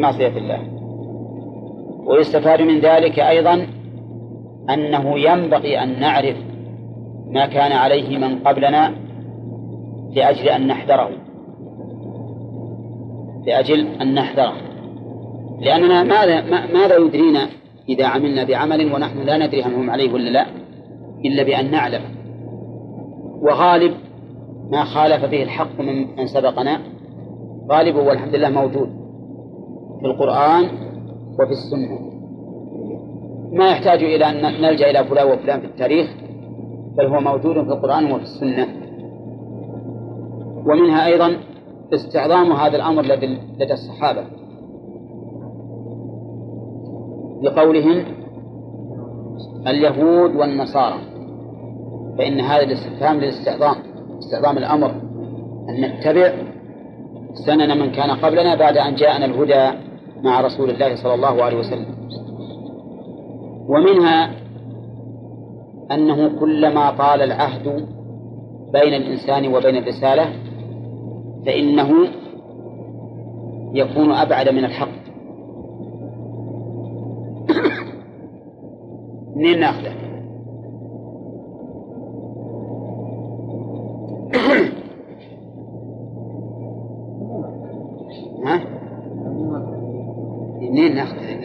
معصية الله. ويستفاد من ذلك أيضا أنه ينبغي أن نعرف ما كان عليه من قبلنا لأجل أن نحذره، لأننا ماذا يدرينا إذا عملنا بعمل ونحن لا ندري هل هم عليه ولا لا، إلا بأن نعلم. وغالب ما خالف به الحق من سبقنا غالبه والحمد لله موجود في القرآن وفي السنة، ما يحتاج إلى أن نلجأ إلى فلان وفلان في التاريخ، بل هو موجود في القرآن وفي السنة. ومنها أيضا استعظام هذا الأمر لدى الصحابة لقولهم اليهود والنصارى، فإن هذا الاستفهام استعظام الأمر أن نتبع سنن من كان قبلنا بعد أن جاءنا الهدى مع رسول الله صلى الله عليه وسلم. ومنها أنه كلما طال العهد بين الإنسان وبين الرسالة فإنه يكون أبعد من الحق. منين نأخذه؟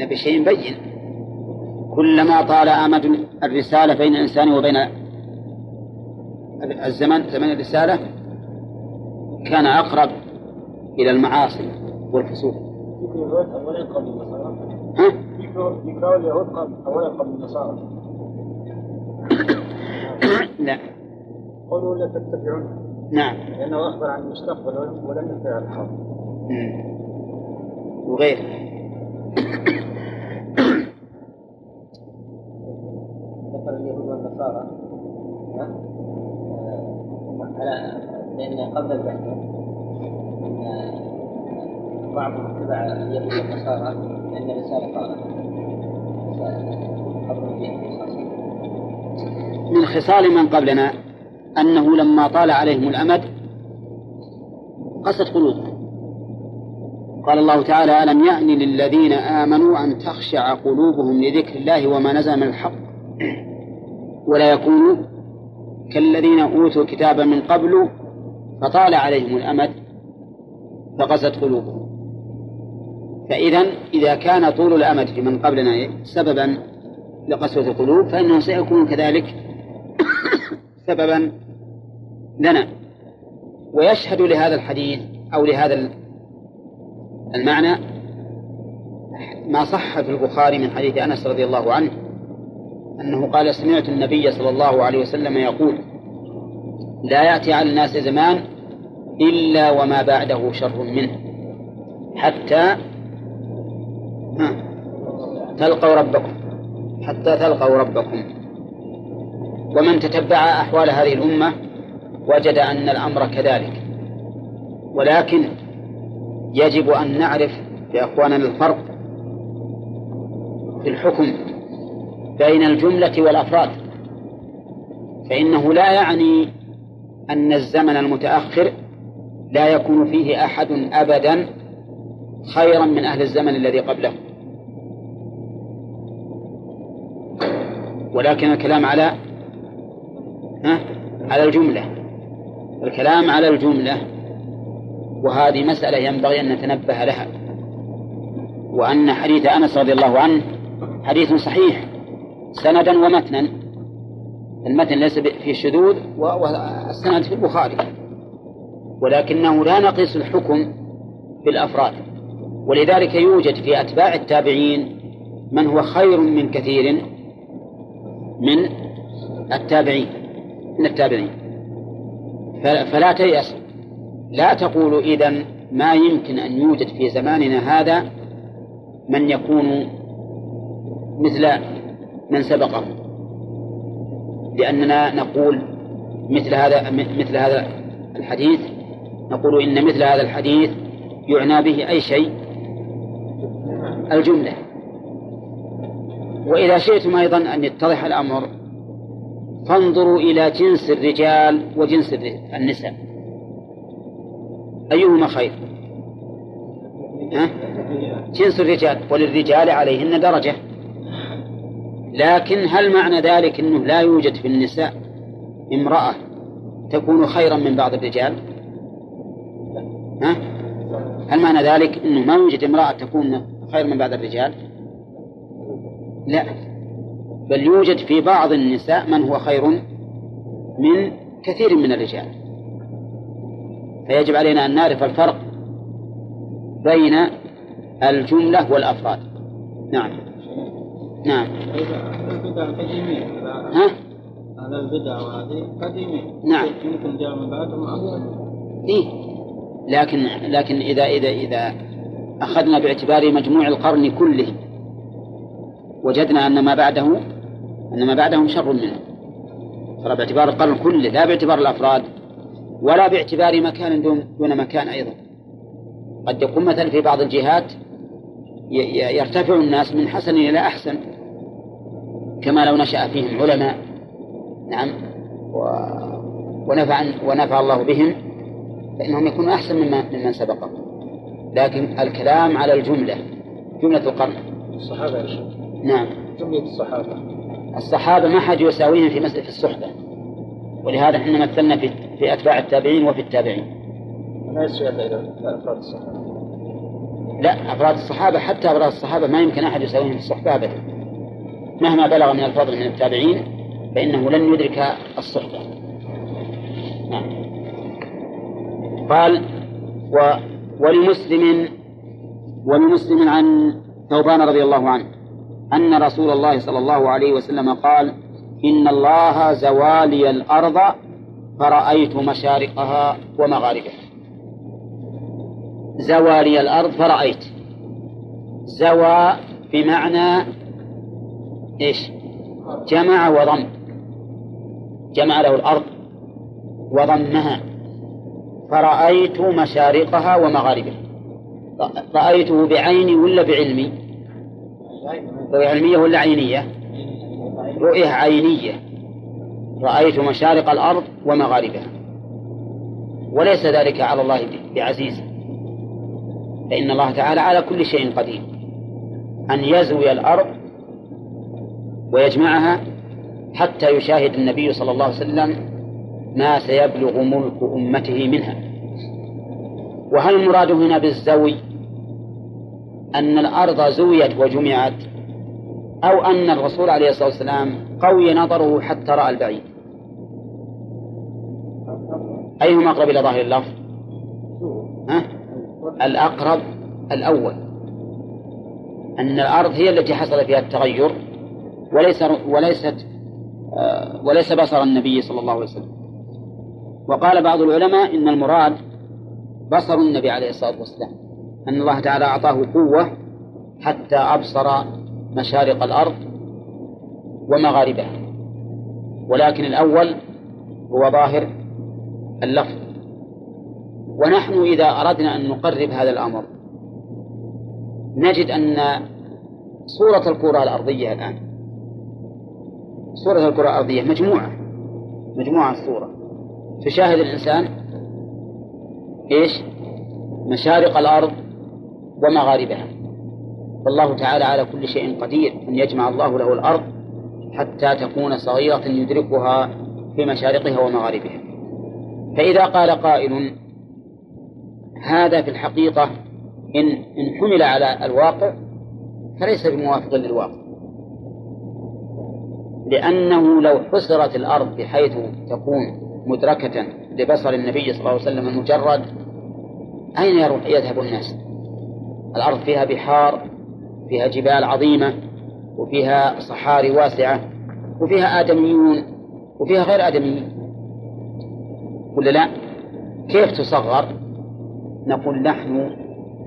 بشيء بين. كلما طال أمد الرسالة بين الإنسان وبين زمن الرسالة كان أقرب إلى المعاصي والفسوق. يكره اليهود أولا قبل النصارى. لا. قولوا لا تتبعون. نعم. لأنه أخبر عن المستقبل ولم ينفع الحاضر. وغيره. ذكر اليهود والنصارى على لأن قبل البحث بعضهم تبع اليهود والنصارى لأن الرسالة قالت من خصال من قبلنا أنه لما طال عليهم الأمد قست قلوبهم. قال الله تعالى: ألم يأن للذين آمنوا أن تخشع قلوبهم لذكر الله وما نزل من الحق ولا يكونوا كالذين أوتوا كتابا من قبل فطال عليهم الأمد فقست قلوبهم. إذا كان طول الأمد في من قبلنا سببا لقسوة القلوب فإنه سيكون كذلك سببا لنا. ويشهد لهذا الحديث أو لهذا المعنى ما صح في البخاري من حديث أنس رضي الله عنه أنه قال: سمعت النبي صلى الله عليه وسلم يقول: لا يأتي على الناس زمان إلا وما بعده شر منه حتى تلقوا ربكم حتى تلقوا ربكم. ومن تتبع أحوال هذه الأمة وجد أن الأمر كذلك. ولكن يجب أن نعرف يا أخواننا الفرق في الحكم بين الجملة والأفراد، فإنه لا يعني أن الزمن المتأخر لا يكون فيه أحد أبدا خيرا من أهل الزمن الذي قبله، ولكن الكلام على الجملة، الكلام على الجملة. وهذه مسألة ينبغي أن نتنبه لها، وأن حديث أنس رضي الله عنه حديث صحيح سندا ومتنا، المتن ليس في الشذوذ والسند في البخاري، ولكنه لا نقيس الحكم بالأفراد. ولذلك يوجد في أتباع التابعين من هو خير من كثير من التابعين. فلا تيأس، لا تقول إذن ما يمكن أن يوجد في زماننا هذا من يكون مثل من سبقه، لأننا نقول مثل هذا الحديث، نقول إن مثل هذا الحديث يعنى به أي شيء الجملة. وإذا شئتم أيضا أن يتضح الأمر فانظروا إلى جنس الرجال وجنس النساء، أيهما خير؟ جنس الرجال، وللرجال عليهن درجة. لكن هل معنى ذلك أنه لا يوجد في النساء امرأة تكون خيرا من بعض الرجال؟ هل معنى ذلك أنه ما يوجد امرأة تكون خير من بعض الرجال؟ لا، بل يوجد في بعض النساء من هو خير من كثير من الرجال. فيجب علينا أن نعرف الفرق بين الجملة والأفراد. نعم. هذا البدع وهذه قديمة. نعم. يمكن جاء من بعدهم أفضل. لكن إذا أخذنا باعتبار مجموع القرن كله وجدنا أن ما بعدهم شر منه، ترى باعتبار القرن كله، لا باعتبار الأفراد ولا باعتبار مكان دون مكان. أيضا قد يكون مثلا في بعض الجهات يرتفع الناس من حسن إلى أحسن، كما لو نشأ فيهم علماء. نعم. ونفع الله بهم، فإنهم يكونوا أحسن ممن سبقهم. لكن الكلام على الجملة، جملة القرن، الصحابة. نعم، جملة الصحابة ما حد يساويهم في مسألة الصحبة، ولهذا إحنا مثلنا في أتباع التابعين وفي التابعين. لا يسوي إلى أفراد الصحابة، لا أفراد الصحابة، حتى أفراد الصحابة ما يمكن أحد يساويهم في الصحبة أبدا، مهما بلغ من الفضل من التابعين فإنه لن يدرك الصحبة. نعم. قال ولمسلم عن ثوبان رضي الله عنه أن رسول الله صلى الله عليه وسلم قال: إن الله زوالي الأرض فرأيت مشارقها ومغاربها. زوالي الأرض فرأيت، زوى بمعنى إيش؟ جمع وضم، جمع له الأرض وضمها. فرأيت مشارقها ومغاربها، رأيته بعيني ولا بعلمي؟ بعلمية ولا عينية؟ رؤية عينية. رأيت مشارق الأرض ومغاربها، وليس ذلك على الله بعزيز، فإن الله تعالى على كل شيء قدير. أن يزوي الأرض ويجمعها حتى يشاهد النبي صلى الله عليه وسلم ما سيبلغ ملك أمته منها. وهل المراد هنا بالزوي أن الأرض زويت وجمعت، أو أن الرسول عليه الصلاة والسلام قوي نظره حتى رأى البعيد؟ أيهما أقرب إلى ظاهر اللفظ؟ الأقرب الأول، أن الأرض هي التي حصل فيها التغير، وليس بصر النبي صلى الله عليه وسلم. وقال بعض العلماء إن المراد بصر النبي عليه الصلاة والسلام، أن الله تعالى أعطاه قوة حتى أبصر مشارق الأرض ومغاربها، ولكن الأول هو ظاهر اللفظ. ونحن إذا أردنا أن نقرب هذا الأمر نجد أن صورة الكرة الأرضية الآن، صورة الكرة الأرضية مجموعة الصورة تشاهد الإنسان إيش؟ مشارق الأرض ومغاربها. والله تعالى على كل شيء قدير، أن يجمع الله له الأرض حتى تكون صغيرة يدركها في مشارقها ومغاربها. فإذا قال قائل هذا في الحقيقة إن حمل على الواقع فليس بموافق للواقع، لأنه لو حصرت الأرض بحيث تكون مدركة لبصر النبي صلى الله عليه وسلم المجرد أين يذهب الناس؟ الأرض فيها بحار، فيها جبال عظيمة، وفيها صحاري واسعة، وفيها آدميون، وفيها غير آدميين، ولا لا؟ كيف تصغر؟ نقول نحن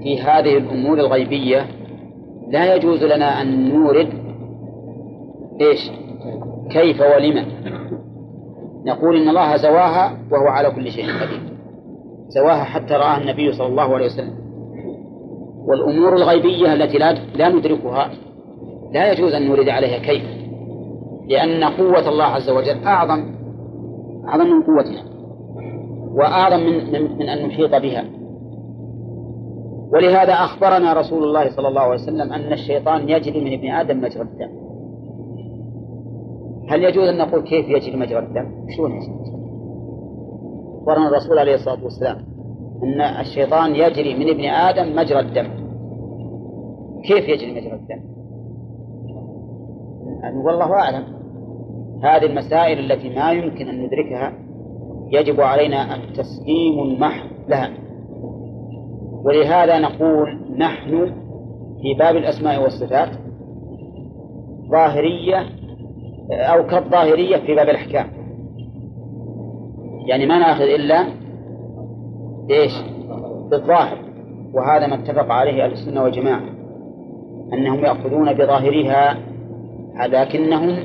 في هذه الأمور الغيبية لا يجوز لنا أن نورد إيش؟ كيف ولما. نقول إن الله زواها وهو على كل شيء قدير، زواها حتى رآها النبي صلى الله عليه وسلم. والأمور الغيبية التي لا ندركها لا يجوز أن نورد عليها كيف، لأن قوة الله عز وجل أعظم من قوتنا، وأعظم من أن نحيط بها. ولهذا أخبرنا رسول الله صلى الله عليه وسلم أن الشيطان يجري من ابن آدم مجرى الدم. هل يجوز أن نقول كيف يجري مجرى الدم؟ شلون يجري؟ أخبرنا الرسول عليه الصلاة والسلام أن الشيطان يجري من ابن آدم مجرى الدم. كيف يجري مجرى الدم؟ والله أعلم. هذه المسائل التي ما يمكن أن ندركها يجب علينا التسليم المحض لها. ولهذا نقول نحن في باب الأسماء والصفات ظاهرية أو كالظاهرية في باب الأحكام، يعني ما نأخذ إلا إيش؟ بالظاهر. وهذا ما اتفق عليه أهل السنة والجماعة، أنهم يأخذون بظاهرها، لكنهم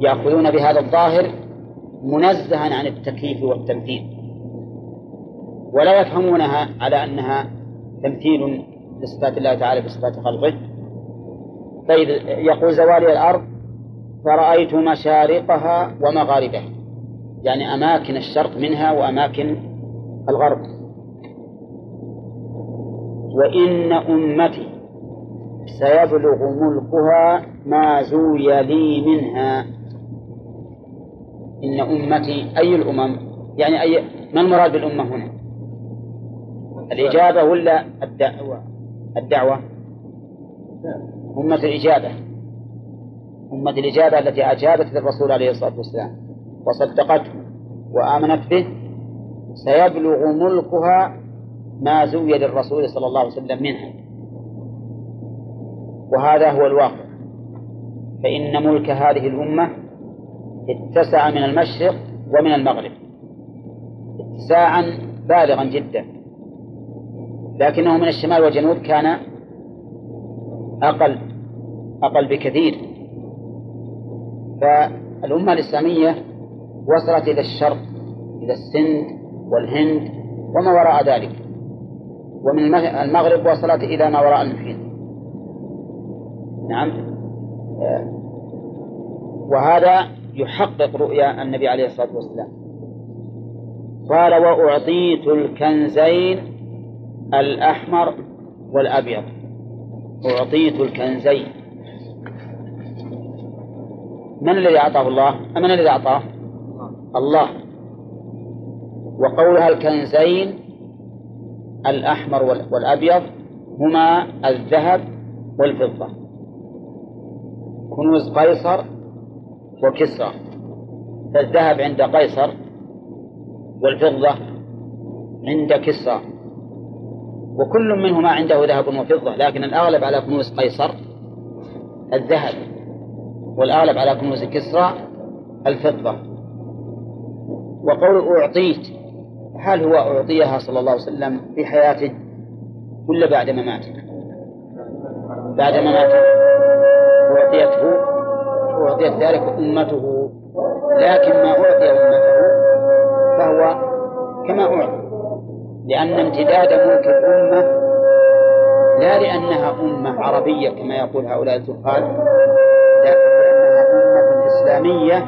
يأخذون بهذا الظاهر منزها عن التكييف والتمثيل، ولا يفهمونها على أنها تمثيل لصفات الله تعالى بصفات خلقه. فإذ يقول زوالي الأرض فرأيت مشارقها ومغاربها، يعني أماكن الشرق منها وأماكن الغرب. وإن أمتي سيبلغ ملكها ما زوي لي منها. إن أمتي أي الأمم؟ يعني أي، ما المراد بالأمة هنا؟ الإجابة ولا الدعوة؟ أمة الإجابة، أمة الإجابة التي أجابت للرسول عليه الصلاة والسلام وصدقته وآمنت به. سيبلغ ملكها ما زوي للرسول صلى الله عليه وسلم منها، وهذا هو الواقع. فإن ملك هذه الأمة اتسع من المشرق ومن المغرب اتساعا بالغا جدا، لكنه من الشمال والجنوب كان أقل بكثير. فالأمة الإسلامية وصلت إلى الشرق، إلى السند والهند وما وراء ذلك، ومن المغرب وصلت إلى ما وراء المحيط. نعم. وهذا يحقق رؤيا النبي عليه الصلاة والسلام. قال وأعطيت الكنزين الأحمر والأبيض. أعطيت الكنزين، من الذي أعطاه الله؟ من الذي أعطاه؟ الله. وقولها الكنزين الأحمر والأبيض هما الذهب والفضة، كنوز قيصر وكسرى. فالذهب عند قيصر والفضة عند كسرى، وكل منهما عنده ذهب وفضة، لكن الأغلب على كنوز قيصر الذهب، والأغلب على كنوز كسرى الفضة. وقول أعطيت، هل هو أعطيها صلى الله عليه وسلم في حياته ولا بعد مماته؟ بعد مماته أعطيت ذلك أمته، لكن ما أعطي أمته فهو كما أعطي، لأن امتداد ملك الأمة لا لأنها أمة عربية كما يقول هؤلاء الزخارف، لكن لأنها أمة إسلامية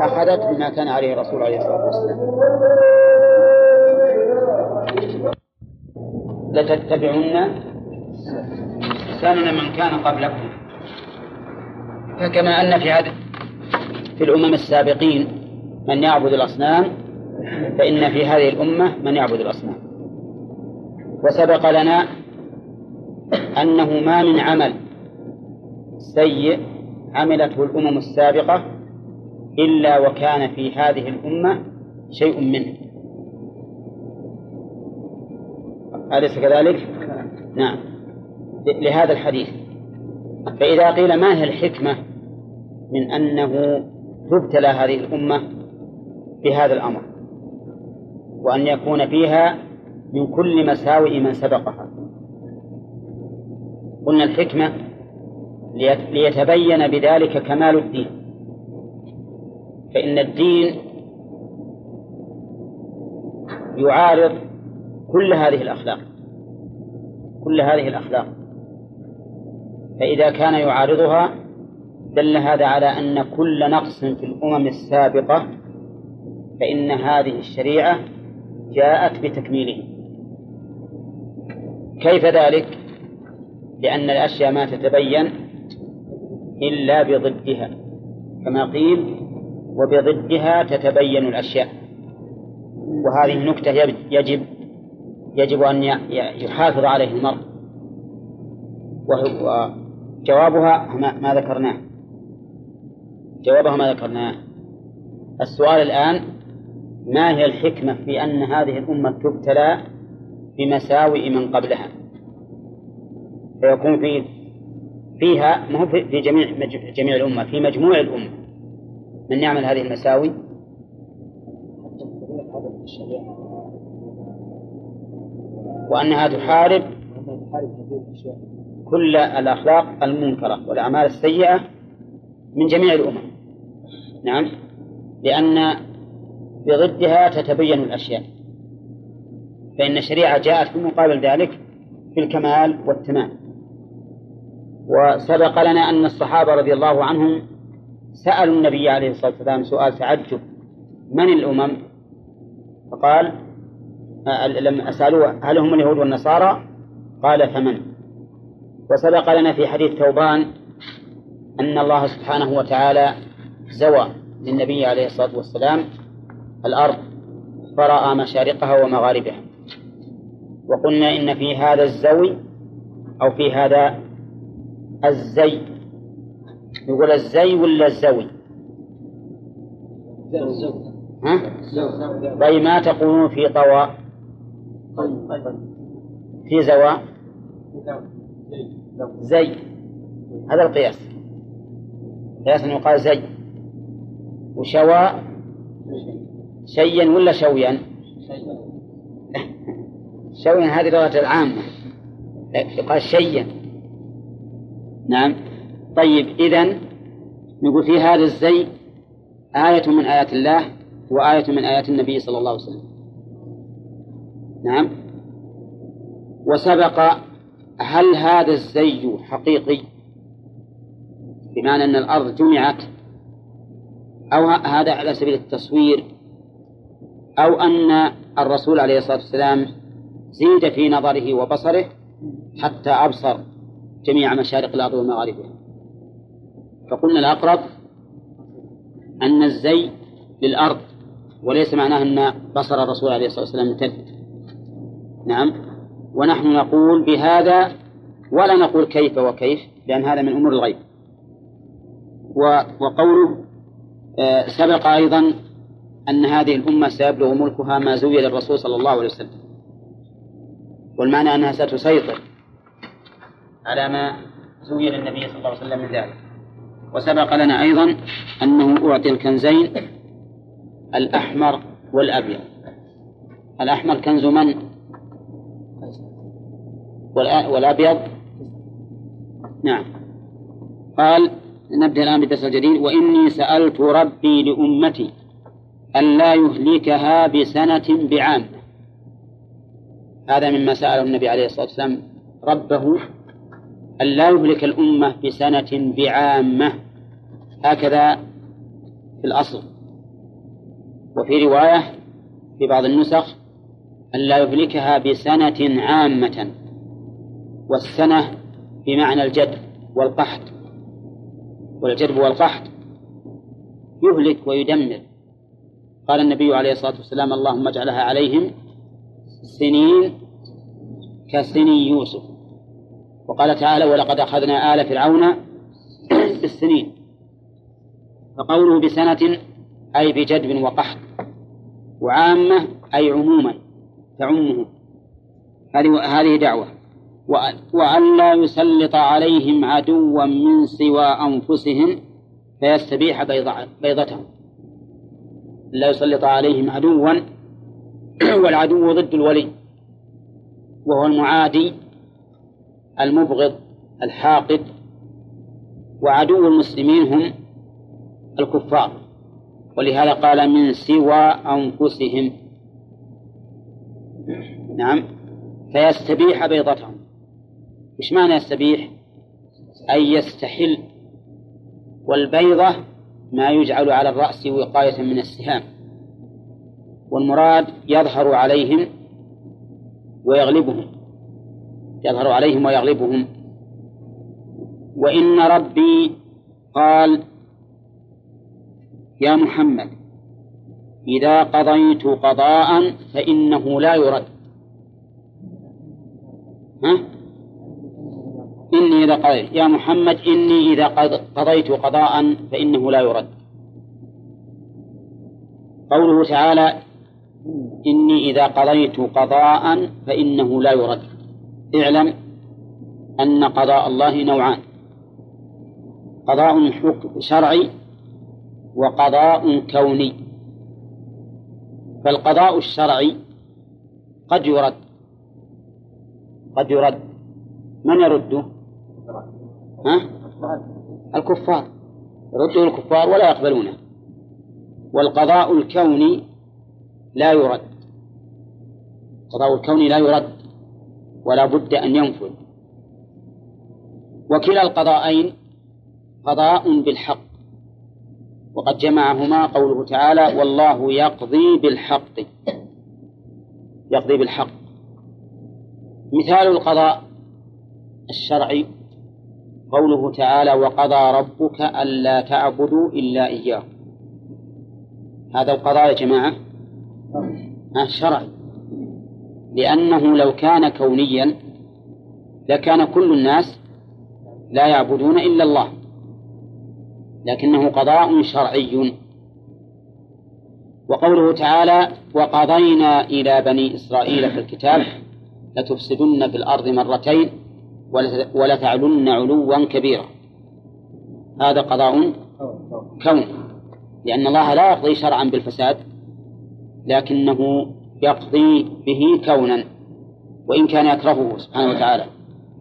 أخذت بما كان عليه الرسول عليه الصلاة والسلام. لتتبعن سنن من كان قبلكم، فكما أن في الأمم السابقين من يعبد الأصنام، فإن في هذه الأمة من يعبد الأصنام. وسبق لنا أنه ما من عمل سيء عملته الأمم السابقة إلا وكان في هذه الأمة شيء منه، أليس كذلك؟ نعم، لهذا الحديث. فإذا قيل ما هي الحكمة من أنه تبتلى هذه الأمة بهذا الأمر، وأن يكون فيها من كل مساوئ من سبقها؟ قلنا الحكمة ليتبين بذلك كمال الدين، فإن الدين يعارض كل هذه الأخلاق، فإذا كان يعارضها دل هذا على أن كل نقص في الأمم السابقة فإن هذه الشريعة جاءت بتكميله. كيف ذلك؟ لأن الأشياء ما تتبين إلا بضدها، كما قيل وبضدها تتبين الأشياء. وهذه النكتة يجب أن يحافظ عليه المرء، وجوابها ما ذكرناه. السؤال الآن ما هي الحكمة في أن هذه الأمة تبتلى بمساوئ من قبلها؟ فيكون فيها ما هو في جميع الأمة، في مجموع الأمة من يعمل هذه المساوئ. وأنها تحارب كل الأخلاق المنكرة والأعمال السيئة من جميع الأمم. نعم، لأن بضدها تتبين الأشياء، فإن الشريعة جاءت في مقابل ذلك في الكمال والتمام. وسبق لنا أن الصحابة رضي الله عنهم سألوا النبي عليه الصلاة والسلام سؤال تعجب: من الأمم؟ فقال لما أسألوه هل هم اليهود والنصارى؟ قال فمن. وسبق لنا في حديث ثوبان أن الله سبحانه وتعالى زوى للنبي عليه الصلاة والسلام الأرض فرأى مشارقها ومغاربها، وقلنا إن في هذا الزوي أو في هذا الزي، يقول الزي ولا الزوي؟ طيب ما تقولون في طوى؟ في زواء، زي. هذا القياس أنه قال زي. وشوى شيئا ولا شويا؟ شويا هذه لغة العامة، قال شيئا. نعم، طيب إذن نقول في هذا الزي آية من آيات الله وآية من آيات النبي صلى الله عليه وسلم. نعم، وسبق هل هذا الزي حقيقي بمعنى أن الأرض جمعت، أو هذا على سبيل التصوير، أو أن الرسول عليه الصلاة والسلام زيد في نظره وبصره حتى أبصر جميع مشارق الأرض ومغاربها؟ فقلنا الأقرب أن الزي للأرض، وليس معناه أن بصر الرسول عليه الصلاة والسلام امتد. نعم، ونحن نقول بهذا ولا نقول كيف وكيف، لأن هذا من أمور الغيب. وقوله سبق أيضا أن هذه الأمة سيبلغ ملكها ما زوي للرسول صلى الله عليه وسلم، والمعنى أنها ستسيطر على ما زوي للنبي صلى الله عليه وسلم من ذلك. وسبق لنا أيضا أنه أعطي الكنزين الأحمر والأبيض. الأحمر كنز من؟ والأبيض نعم. قال نبدأ الآن بالدرس الجديد. وإني سألت ربي لأمتي ألا يهلكها بسنة بعام. هذا مما سأله النبي عليه الصلاة والسلام ربه ألا يهلك الأمة بسنة بعامة، هكذا في الأصل. وفي رواية في بعض النسخ ألا يهلكها بسنة عامة، والسنة بمعنى الجدب والقحط، والجدب والقحط يهلك ويدمر. قال النبي عليه الصلاة والسلام اللهم اجعلها عليهم سنين كسني يوسف. وقال تعالى ولقد أخذنا آل فرعون بالسنين. فقوله بسنة أي بجدب وقحط، وعامة أي عموما تعمه. هذه دعوة. وألا يسلط عليهم عدوا من سوى أنفسهم فيستبيح بيضتهم. لا يسلط عليهم عدوا، والعدو ضد الولي وهو المعادي المبغض الحاقد، وعدو المسلمين هم الكفار، ولهذا قال من سوى أنفسهم. نعم، فيستبيح بيضتهم. إيش معنى يستبيح؟ أي يستحل. والبيضة ما يجعل على الرأس وقاية من السهام، والمراد يظهر عليهم ويغلبهم، يظهر عليهم ويغلبهم. وإن ربي قال يا محمد إذا قضيت قضاء فإنه لا يرد. إني إذا قضيت يا محمد إني إذا قضيت قضاء فإنه لا يرد. قوله تعالى إني إذا قضيت قضاء فإنه لا يرد. اعلم أن قضاء الله نوعان: قضاء شرعي وقضاء كوني. فالقضاء الشرعي قد يرد، قد يرد. من يرده؟ الكفار، يرده الكفار ولا يقبلونه. والقضاء الكوني لا يرد، القضاء الكوني لا يرد ولا بد أن ينفذ. وكلا القضاءين قضاء بالحق، وقد جمعهما قوله تعالى والله يقضي بالحق. يقضي بالحق. مثال القضاء الشرعي قوله تعالى وقضى ربك ألا تعبدوا إلا إياه. هذا القضاء يا جماعة شرعي، لأنه لو كان كونيا لكان كل الناس لا يعبدون إلا الله، لكنه قضاء شرعي. وقوله تعالى وقضينا إلى بني إسرائيل في الكتاب لتفسدن في الأرض مرتين ولتعلن علوا كبيرا. هذا قضاء كوني، لأن الله لا يقضي شرعا بالفساد لكنه يقضي به كونا، وإن كان يكرهه سبحانه وتعالى،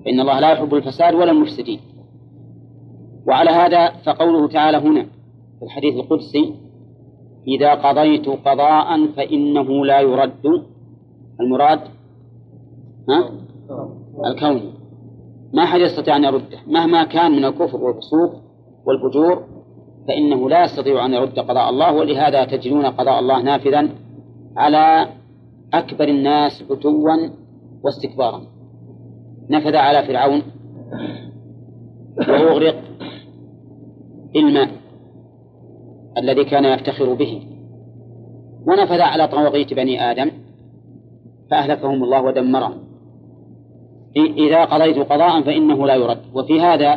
فإن الله لا يحب الفساد ولا المفسدين. وعلى هذا فقوله تعالى هنا في الحديث القدسي إذا قضيت قضاء فإنه لا يرد، المراد الكوني، ما حد يستطيع أن يرده مهما كان من الكفر والفسوق والفجور، فإنه لا يستطيع أن يرد قضاء الله. ولهذا تجدون قضاء الله نافذا على أكبر الناس عتوا واستكبارا. نفذ على فرعون وأغرق الماء الذي كان يفتخر به، ونفذ على طواغيت بني آدم فأهلكهم الله ودمرهم. إذا قضيت قضاء فإنه لا يرد. وفي هذا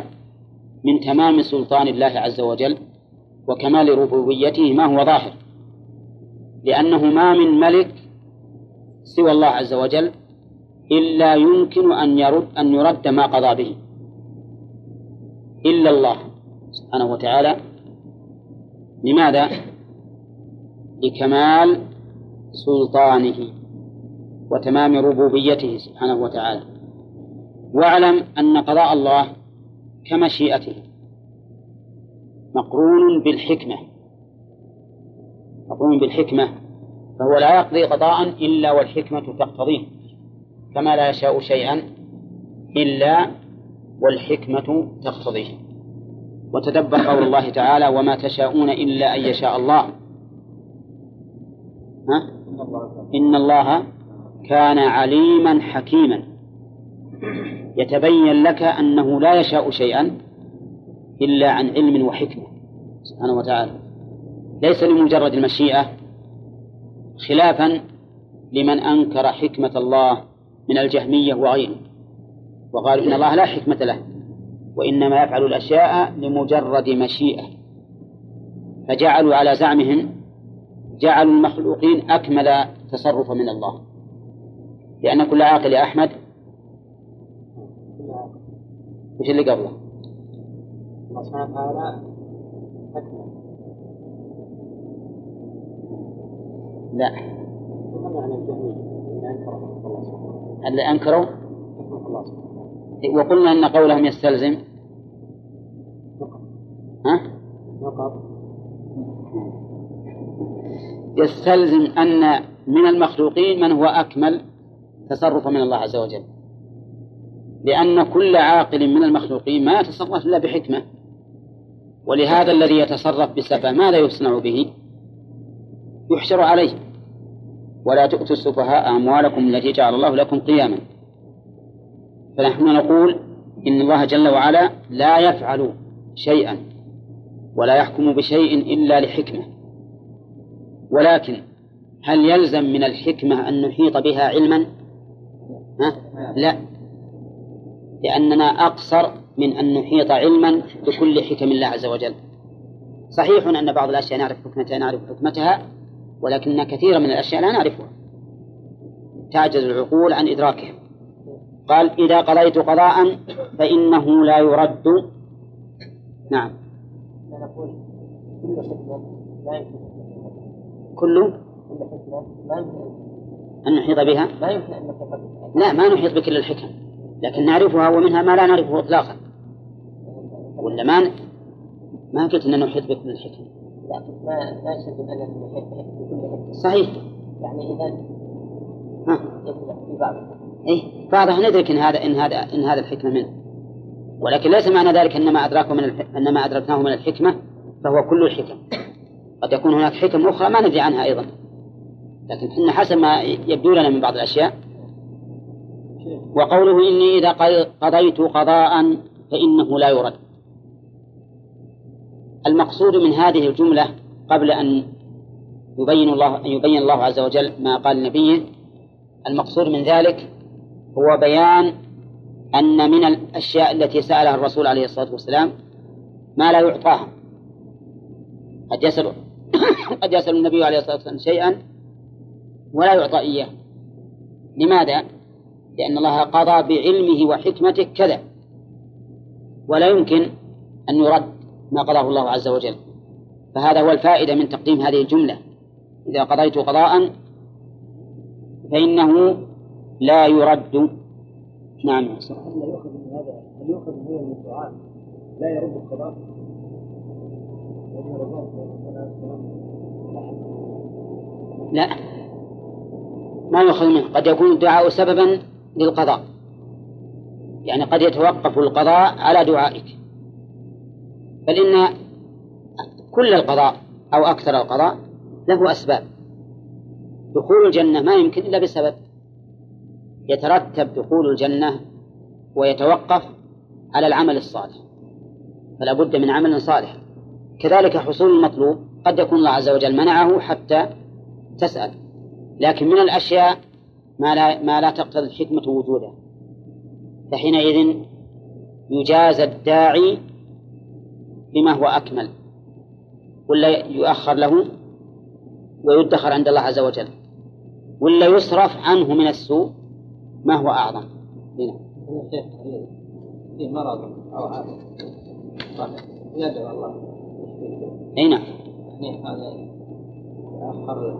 من تمام سلطان الله عز وجل وكمال ربوبيته ما هو ظاهر، لأنه ما من ملك سوى الله عز وجل إلا يمكن أن يرد ما قضى به إلا الله سبحانه وتعالى. لماذا؟ لكمال سلطانه وتمام ربوبيته سبحانه وتعالى. واعلم أن قضاء الله كمشيئته مقرون بالحكمة، فهو لا يقضي قضاء إلا والحكمة تقتضيه، كما لا يشاء شيئا إلا والحكمة تقتضيه. وتدبر قول الله تعالى: وما تشاءون إلا أن يشاء الله إن الله كان عليما حكيما. يتبين لك أنه لا يشاء شيئا إلا عن علم وحكمة سبحانه وتعالى، ليس لمجرد المشيئة، خلافا لمن أنكر حكمة الله من الجهمية وغيره، وقالوا إن الله لا حكمة له وإنما يفعل الأشياء لمجرد مشيئة، فجعلوا على زعمهم جعلوا المخلوقين أكمل تصرف من الله، لأن كل عاقل يا أحمد وش اللي قبله؟ الله سبحانه وتعالى أكمل. لا، اللي أنكروا وقلنا أن قولهم يستلزم يستلزم أن من المخلوقين من هو أكمل تصرفا من الله عز وجل، لأن كل عاقل من المخلوقين ما يتصرف إلا بحكمة، ولهذا الذي يتصرف بسفة ما لا يصنع به يحشر عليه. ولا تؤتوا السفهاء أموالكم التي جعل الله لكم قياما. فنحن نقول إن الله جل وعلا لا يفعل شيئا ولا يحكم بشيء إلا لحكمة، ولكن هل يلزم من الحكمة أن نحيط بها علما؟ لا، لأننا أقصر من أن نحيط علما بكل حكم الله عز وجل. صحيح أن بعض الأشياء نعرف حكمتها، ولكن كثيرا من الأشياء لا نعرفها، تعجز العقول عن إدراكها. قال: إذا قضيت قضاء فإنه لا يرد. نعم، كل حكمة أن نحيط بها لا، ما نحيط بكل الحكم، لكن نعرفها ومنها ما لا نعرفه إطلاقا. ولا ما قلت أن نحيط بكل الحكم، لكن ما شك أن نحيط بكل الحكم. صحيح، يعني إذا بعضها ندرك إن هذا الحكمة منه، ولكن ليس معنى ذلك أنما أدركناه من الحكمة فهو كل الحكم. قد يكون هناك حكم أخرى ما ندري عنها أيضا، لكن إن حسب ما يبدو لنا من بعض الأشياء. وقوله: إني إذا قضيت قضاء فإنه لا يرد، المقصود من هذه الجملة قبل أن يبين الله عز وجل ما قال نبيه، المقصود من ذلك هو بيان أن من الأشياء التي سألها الرسول عليه الصلاة والسلام ما لا يعطاها. قد يسأل النبي عليه الصلاة والسلام شيئا ولا يعطى إياه. لماذا؟ لأن الله قضى بعلمه وحكمته كذا، ولا يمكن أن يرد ما قضاه الله عز وجل. فهذا هو الفائدة من تقديم هذه الجملة: إذا قضيت قضاء فإنه لا يرد. نعم، هل يؤخذ من هذا الدعاء لا يرد القضاء؟ لا، ما يؤخذ منه. قد يكون الدعاء سببا للقضاء، يعني قد يتوقف القضاء على دعائك، بل إن كل القضاء أو أكثر القضاء له أسباب. دخول الجنة ما يمكن إلا بسبب، يترتب دخول الجنة ويتوقف على العمل الصالح، فلا بد من عمل صالح. كذلك حصول المطلوب قد يكون الله عز وجل منعه حتى تسأل، لكن من الأشياء ما لا تقتضي الحكمة وجوده، فحينئذ يجازى الداعي بما هو أكمل، ولا يؤخر له ويدخر عند الله عز وجل، ولا يصرف عنه من السوء ما هو أعظم. هنا في مرض أو عافية يدعو الله، هنا يؤخر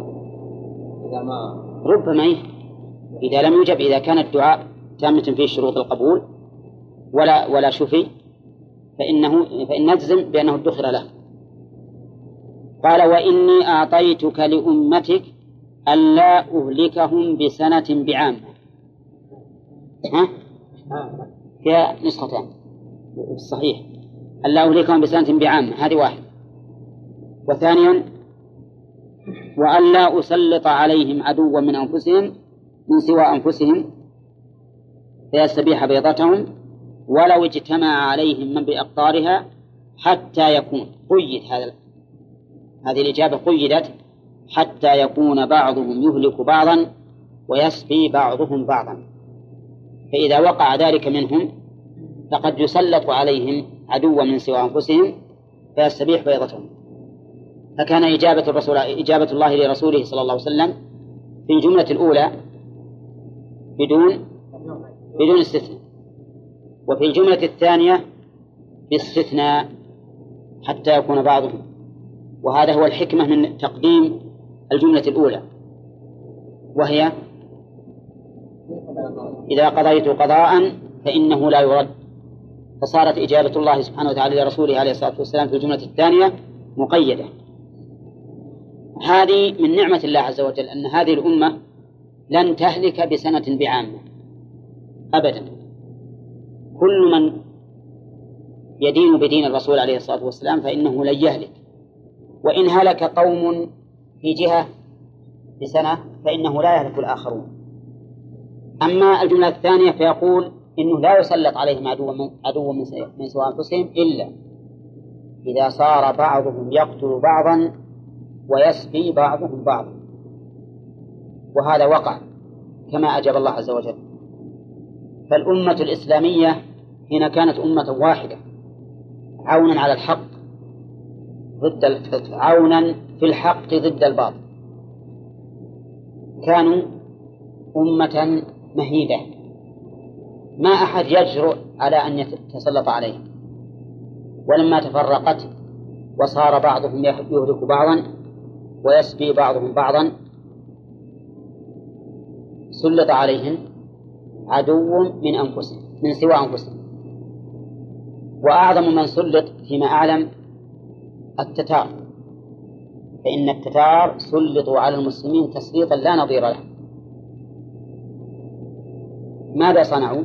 إذا ما ربما إذا لم يجب، إذا كان الدعاء تامة فيه شروط القبول ولا شفي فإن نجزم بأنه ادخر له. قال وإني أعطيتك لأمتك ألا أهلكهم بسنة بعام. فيها نسختان الصحيح، ألا أهلكهم بسنة بعام هذه واحد، وثانيا وألا أسلط عليهم عدوا من أنفسهم من سوى أنفسهم فيستبيح بيضتهم ولو اجتمع عليهم من بأقطارها حتى يكون قيد. هذه الإجابة قيدت حتى يكون بعضهم يهلك بعضا ويسقي بعضهم بعضا، فإذا وقع ذلك منهم فقد يسلط عليهم عدوا من سوى أنفسهم فيستبيح بيضتهم. فكان إجابة الله لرسوله صلى الله عليه وسلم في الجملة الأولى بدون استثناء، وفي الجملة الثانية باستثناء حتى يكون بعضهم، وهذا هو الحكمة من تقديم الجملة الأولى، وهي إذا قضيت قضاء فإنه لا يرد، فصارت إجابة الله سبحانه وتعالى لرسوله عليه الصلاة والسلام في الجملة الثانية مقيدة. هذه من نعمة الله عز وجل أن هذه الأمة لن تهلك بسنة بعامة أبدا، كل من يدين بدين الرسول عليه الصلاة والسلام فإنه لن يهلك، وإن هلك قوم في جهة بسنة فإنه لا يهلك الآخرون. أما الجملة الثانية فيقول إنه لا يسلط عليهم عدو من سوى أنفسهم إلا إذا صار بعضهم يقتل بعضا ويسقي بعضهم بعضا، وهذا وقع كما أجاب الله عز وجل. فالأمة الإسلامية هنا كانت أمة واحدة عونا على الحق ضد الباطل، عونا في الحق ضد الباطل، كانوا أمة مهيبة ما أحد يجرؤ على أن يتسلط عليهم. ولما تفرقت وصار بعضهم يهلك بعضا ويسبي بعضهم بعضا سلط عليهم عدو من أنفسهم من سوى أنفسهم، وأعظم من سلط فيما أعلم التتار، فإن التتار سلطوا على المسلمين تسليطا لا نظير له. ماذا صنعوا؟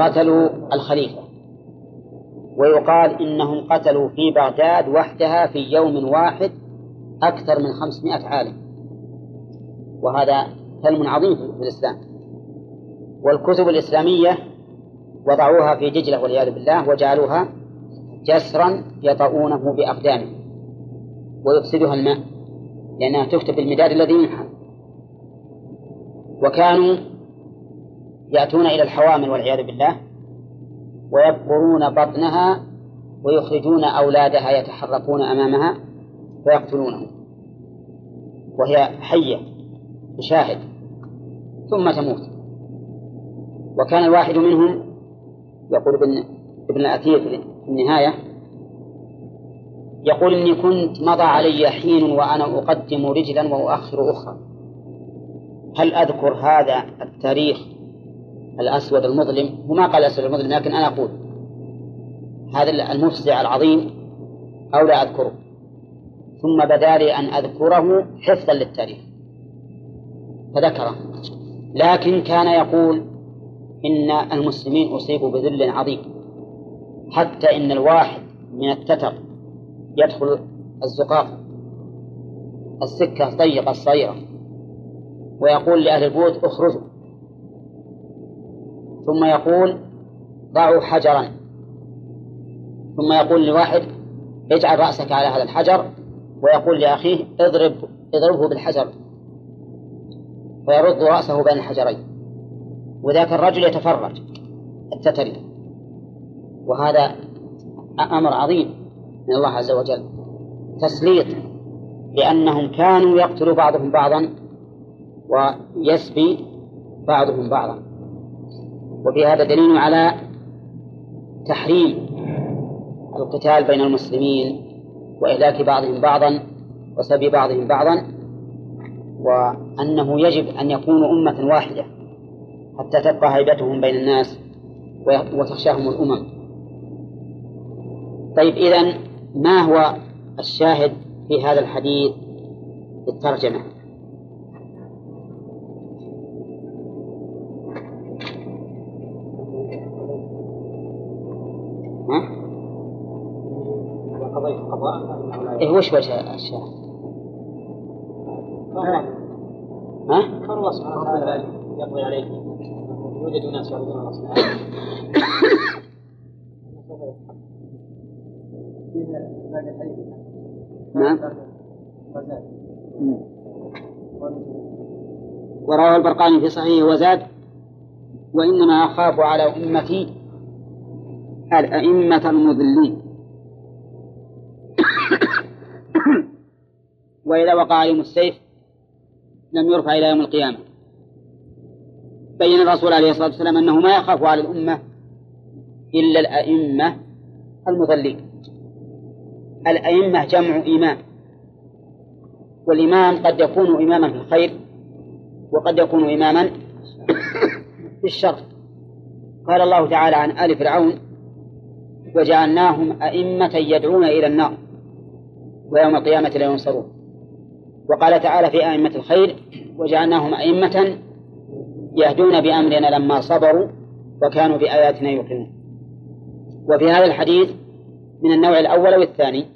قتلوا الخليفة، ويقال إنهم قتلوا في بغداد وحدها في يوم واحد أكثر من 500 عالم، وهذا ثلم عظيم في الإسلام. والكتب الإسلامية وضعوها في دجلة والعياذ بالله، وجعلوها جسرا يطؤونه بأقدامه ويفسدها الماء لأنها تكتب بالمداد الذي ينحى. وكانوا يأتون إلى الحوامل والعياذ بالله ويبقرون بطنها ويخرجون أولادها يتحركون أمامها ويقتلونهم وهي حية تشاهد ثم تموت. وكان الواحد منهم يقول ابن الأثير في النهاية يقول إني كنت مضى علي حين وأنا أقدم رجلا وأؤخر أخرى، هل أذكر هذا التاريخ الأسود المظلم؟ وما قال الأسود المظلم لكن أنا أقول هذا المفزع العظيم أو لا أذكره، ثم بدا لي أن أذكره حفظا للتاريخ فذكره. لكن كان يقول إن المسلمين أصيبوا بذل عظيم، حتى إن الواحد من التتر يدخل الزقاق السكة الضيقة الصغيرة ويقول لأهل البيوت اخرجوا، ثم يقول ضعوا حجرا، ثم يقول لواحد اجعل رأسك على هذا الحجر ويقول لأخيه اضربه بالحجر فيرد رأسه بين الحجرين، وذاك الرجل يتفرج التتري. وهذا أمر عظيم من الله عز وجل، تسليط، لأنهم كانوا يقتل بعضهم بعضا ويسبي بعضهم بعضا. وفي هذا دليل على تحريم القتال بين المسلمين وإهلاك بعضهم بعضا وسبي بعضهم بعضا، وأنه يجب أن يكونوا أمة واحدة حتى تبقى هيبتهم بين الناس وتخشاهم الأمم. طيب إذن ما هو الشاهد في هذا الحديث الترجمة؟ إيه وش وجه الشاهد؟ الله سبحانه وتعالى يقضي عليك يوجد ناس يعبدون الله سبحانه وتعالى. وروى البرقاني في صحيحه وزاد: وإنما أخاف على أمتي الأئمة المضلين. وإذا وقع عليهم السيف لم يرفع إلى يوم القيامة. بين الرسول عليه الصلاة والسلام أنه ما يخاف على الأمة إلا الأئمة المضلين. الأئمة جمع إمام، والإمام قد يكون إماما في الخير وقد يكون إماما في الشر. قال الله تعالى عن آل فرعون: وجعلناهم أئمة يدعون إلى النار ويوم القيامة لا ينصرون. وقال تعالى في أئمة الخير: وجعلناهم أئمة يهدون بأمرنا لما صبروا وكانوا بآياتنا يوقنون. وفي هذا الحديث من النوع الأول والثاني.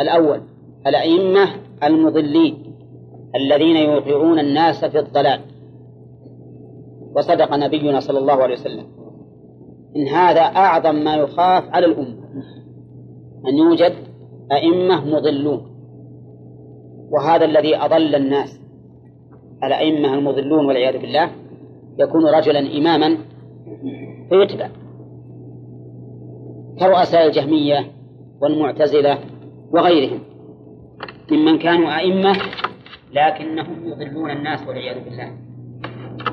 الأول الأئمة المضلين الذين يوقعون الناس في الضلال. وصدق نبينا صلى الله عليه وسلم: إن هذا أعظم ما يخاف على الأمة، أن يوجد أئمة مضلون. وهذا الذي أضل الناس، الأئمة المضلون والعياذ بالله، يكون رجلا إماما فيتبع، كرؤساء الجهمية والمعتزلة وغيرهم ممن كانوا أئمة لكنهم يضلون الناس والعياذ بالله.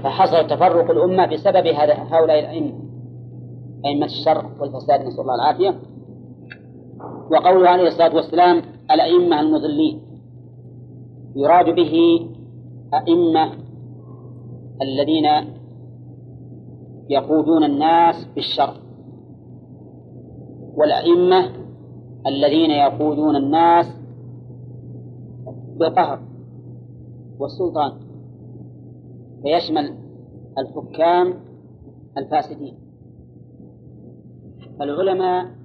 فحصل تفرق الأمة بسبب هؤلاء الأئمة، أئمة الشر والفساد، نسأل الله العافية. وقوله عليه الصلاة والسلام: الأئمة المضلين، يراد به أئمة الذين يقودون الناس بالشر، والأئمة الذين يقودون الناس بالقهر والسلطان، فيشمل الحكام الفاسدين. فالعلماء